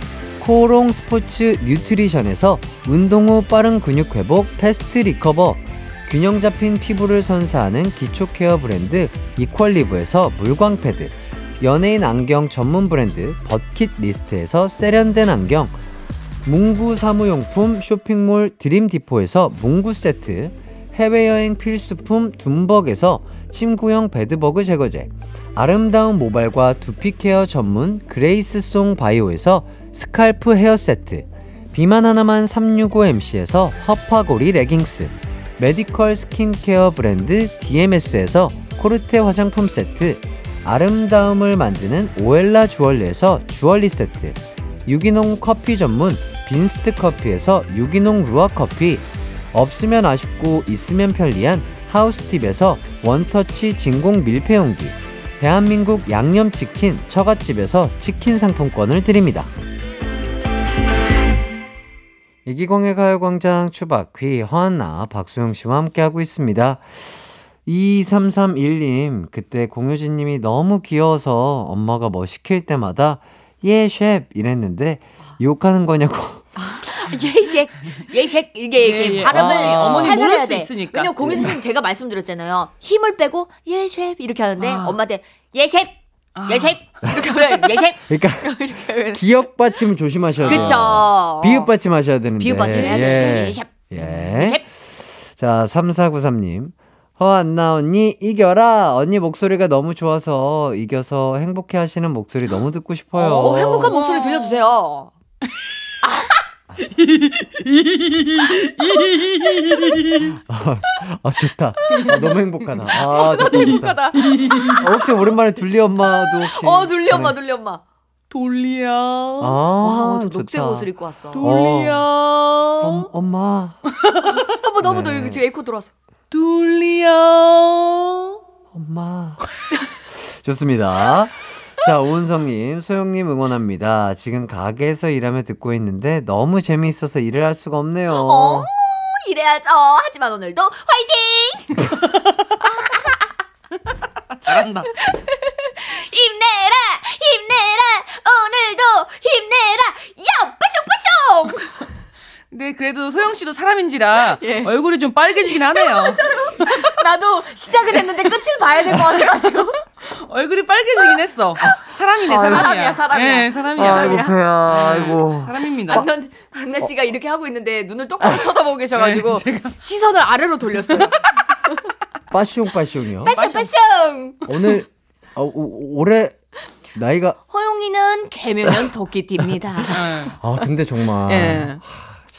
코오롱 스포츠 뉴트리션에서 운동 후 빠른 근육 회복 패스트 리커버, 균형 잡힌 피부를 선사하는 기초 케어 브랜드 이퀄리브에서 물광 패드, 연예인 안경 전문 브랜드 버킷 리스트에서 세련된 안경, 문구 사무용품 쇼핑몰 드림 디포에서 문구 세트, 해외여행 필수품 둠벅에서 침구형 베드버그 제거제, 아름다운 모발과 두피 케어 전문 그레이스송 바이오에서 스칼프 헤어 세트, 비만 하나만 365MC에서 허파고리 레깅스, 메디컬 스킨케어 브랜드 DMS에서 코르테 화장품 세트, 아름다움을 만드는 오엘라 주얼리에서 주얼리 세트, 유기농 커피 전문 빈스트 커피에서 유기농 루아 커피, 없으면 아쉽고 있으면 편리한 하우스팁에서 원터치 진공 밀폐용기, 대한민국 양념치킨 처갓집에서 치킨 상품권을 드립니다. 이기광의 가요광장 추바퀴 허한나 박수영씨와 함께하고 있습니다. 2331님, 그때 공효진님이 너무 귀여워서 엄마가 뭐 시킬 때마다 예 셰프 이랬는데 욕하는 거냐고. 예색, 예색 이게 발음을 어머니 모를 수 있으니까. 왜냐면 공효진 씨는 제가 말씀드렸잖아요. 힘을 빼고 예색 이렇게 하는데 엄마한테 예색, 예색 이렇게 하면 예색. 그러니까 이렇게 기역 받침 조심하셔야 돼요. 그렇죠. 비읍 받침 하셔야 되는데. 비읍 받침 해야 돼. 예색. 예색. 자, 3493님. 허안나 언니 이겨라. 언니 목소리가 너무 좋아서 이겨서 행복해 하시는 목소리 너무 듣고 싶어요. 행복한 목소리 들려주세요. 아, 좋다. 아, 너무 행복하다. 아, 좋다, 행복하다. 혹시 오랜만에 둘리 엄마도 혹시 둘리 엄마, 둘리 엄마. 돌리야. 와, 너 녹색 옷을 입고 왔어. 돌리야. 엄마. 한번 너무 더 지금 에코 들어왔어. 돌리야. 엄마. 좋습니다. 자, 오은성님, 소영님 응원합니다. 지금 가게에서 일하며 듣고 있는데 너무 재미있어서 일을 할 수가 없네요. 일해야죠. 하지만 오늘도 화이팅! 잘한다. 힘내라! 힘내라! 오늘도 힘내라! 야! 빠숑빠숑! 근데 그래도 소영씨도 사람인지라 얼굴이 좀 빨개지긴 하네요. 나도 시작을 했는데 끝을 봐야 될 것 같아가지고. 얼굴이 빨개지긴 했어. 사람이네, 사람이야. 사람이야. 아이고. 사람입니다. 안나 씨가 이렇게 하고 있는데 눈을 똑바로 쳐다보고 계셔가지고 시선을 아래로 돌렸어요. 빠숑빠숑이요? 빠숑빠숑! 오늘, 올해 나이가. 허용이는 개명은 도끼띠입니다. 아, 근데 정말.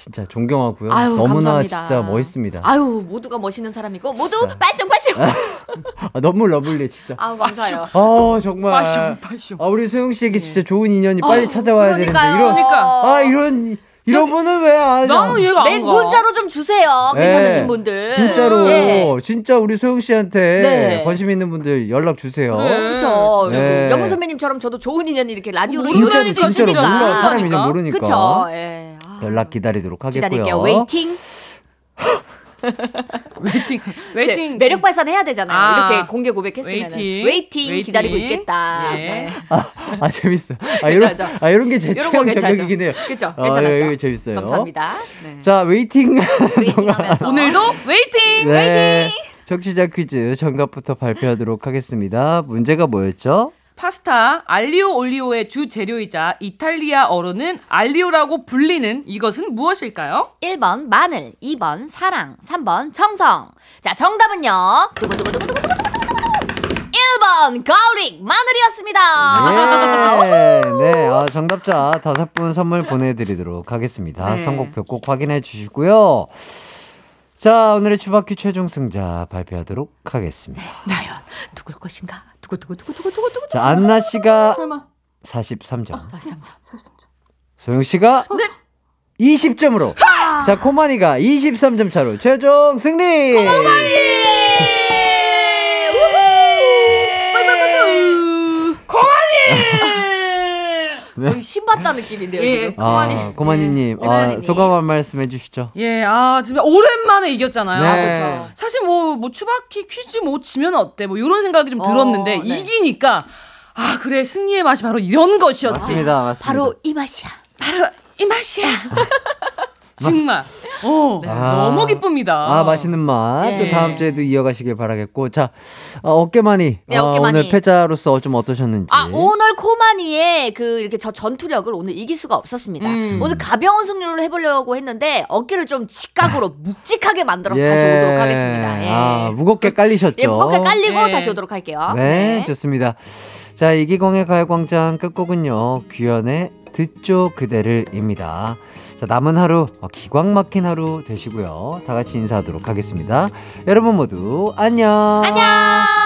진짜 존경하고요. 너무나 감사합니다. 진짜 멋있습니다. 아유, 모두가 멋있는 사람이고 모두 빠숑빠숑. 아, 너무 러블리 진짜. 아우, 감사해요. 정말. 빠숑빠숑. 아, 우리 소영 씨에게 진짜 좋은 인연이 빨리 찾아와야 그러니까요. 되는데 이런 분은 왜 안 가? 맨 문자로 좀 주세요. 괜찮으신 분들. 진짜로. 진짜 우리 소영 씨한테 관심 있는 분들 연락 주세요. 그렇죠. 영훈 선배님처럼 저도 좋은 인연이 이렇게 라디오로 유연이니까 진짜로 몰라. 사람 인연 모르니까. 그렇죠. 연락 기다리도록 하겠고요. 기다릴게요. 웨이팅. 웨이팅. 매력 발산 해야 되잖아요. 이렇게 공개 고백했으면 웨이팅 기다리고 있겠다. 재밌어. 이런 게 제 취향 저격이긴 해요. 그렇죠. 괜찮았죠. 재밌어요. 감사합니다. 자, 웨이팅. 오늘도 웨이팅. 웨이팅. 정치자 퀴즈 정답부터 발표하도록 하겠습니다. 문제가 뭐였죠? 파스타 알리오 올리오의 주재료이자 이탈리아어로는 알리오라고 불리는 이것은 무엇일까요? 1번 마늘, 2번 사랑, 3번 청성. 자, 정답은요. 1번 가오릭 마늘이었습니다. 네. 정답자 5분 선물 보내드리도록 하겠습니다. 선곡표 꼭 확인해 주시고요. 자, 오늘의 추바퀴 최종 승자 발표하도록 하겠습니다. 나연, 누굴 것인가? 두고. 자, 안나 씨가 43점. 43점. 소영 씨가 20점으로. 자, 코마니가 23점 차로 최종 승리. 코마니! 네. 신받다 느낌인데요. 고만이님, 소감 한 말씀 해주시죠. 진짜 오랜만에 이겼잖아요. 그렇죠. 사실 뭐 추바퀴 퀴즈 지면 어때? 이런 생각이 좀 들었는데 이기니까 그래, 승리의 맛이 바로 이런 것이었지. 맞습니다. 바로 이 맛이야. 정말. 너무 기쁩니다. 맛있는 맛. 또 다음 주에도 이어가시길 바라겠고. 자, 어깨만이. 어깨만이. 오늘 패자로서 좀 어떠셨는지. 오늘 코마니의 이렇게 저 전투력을 오늘 이길 수가 없었습니다. 오늘 가벼운 승률을 해보려고 했는데 어깨를 좀 직각으로 묵직하게 만들어서 다시 오도록 하겠습니다. 무겁게 깔리셨죠? 무겁게 깔리고 다시 오도록 할게요. 네, 좋습니다. 자, 이기광의 가요광장 끝곡은요. 귀연의 듣죠 그대를입니다. 자, 남은 하루 기광 막힌 하루 되시고요. 다 같이 인사하도록 하겠습니다. 여러분 모두 안녕.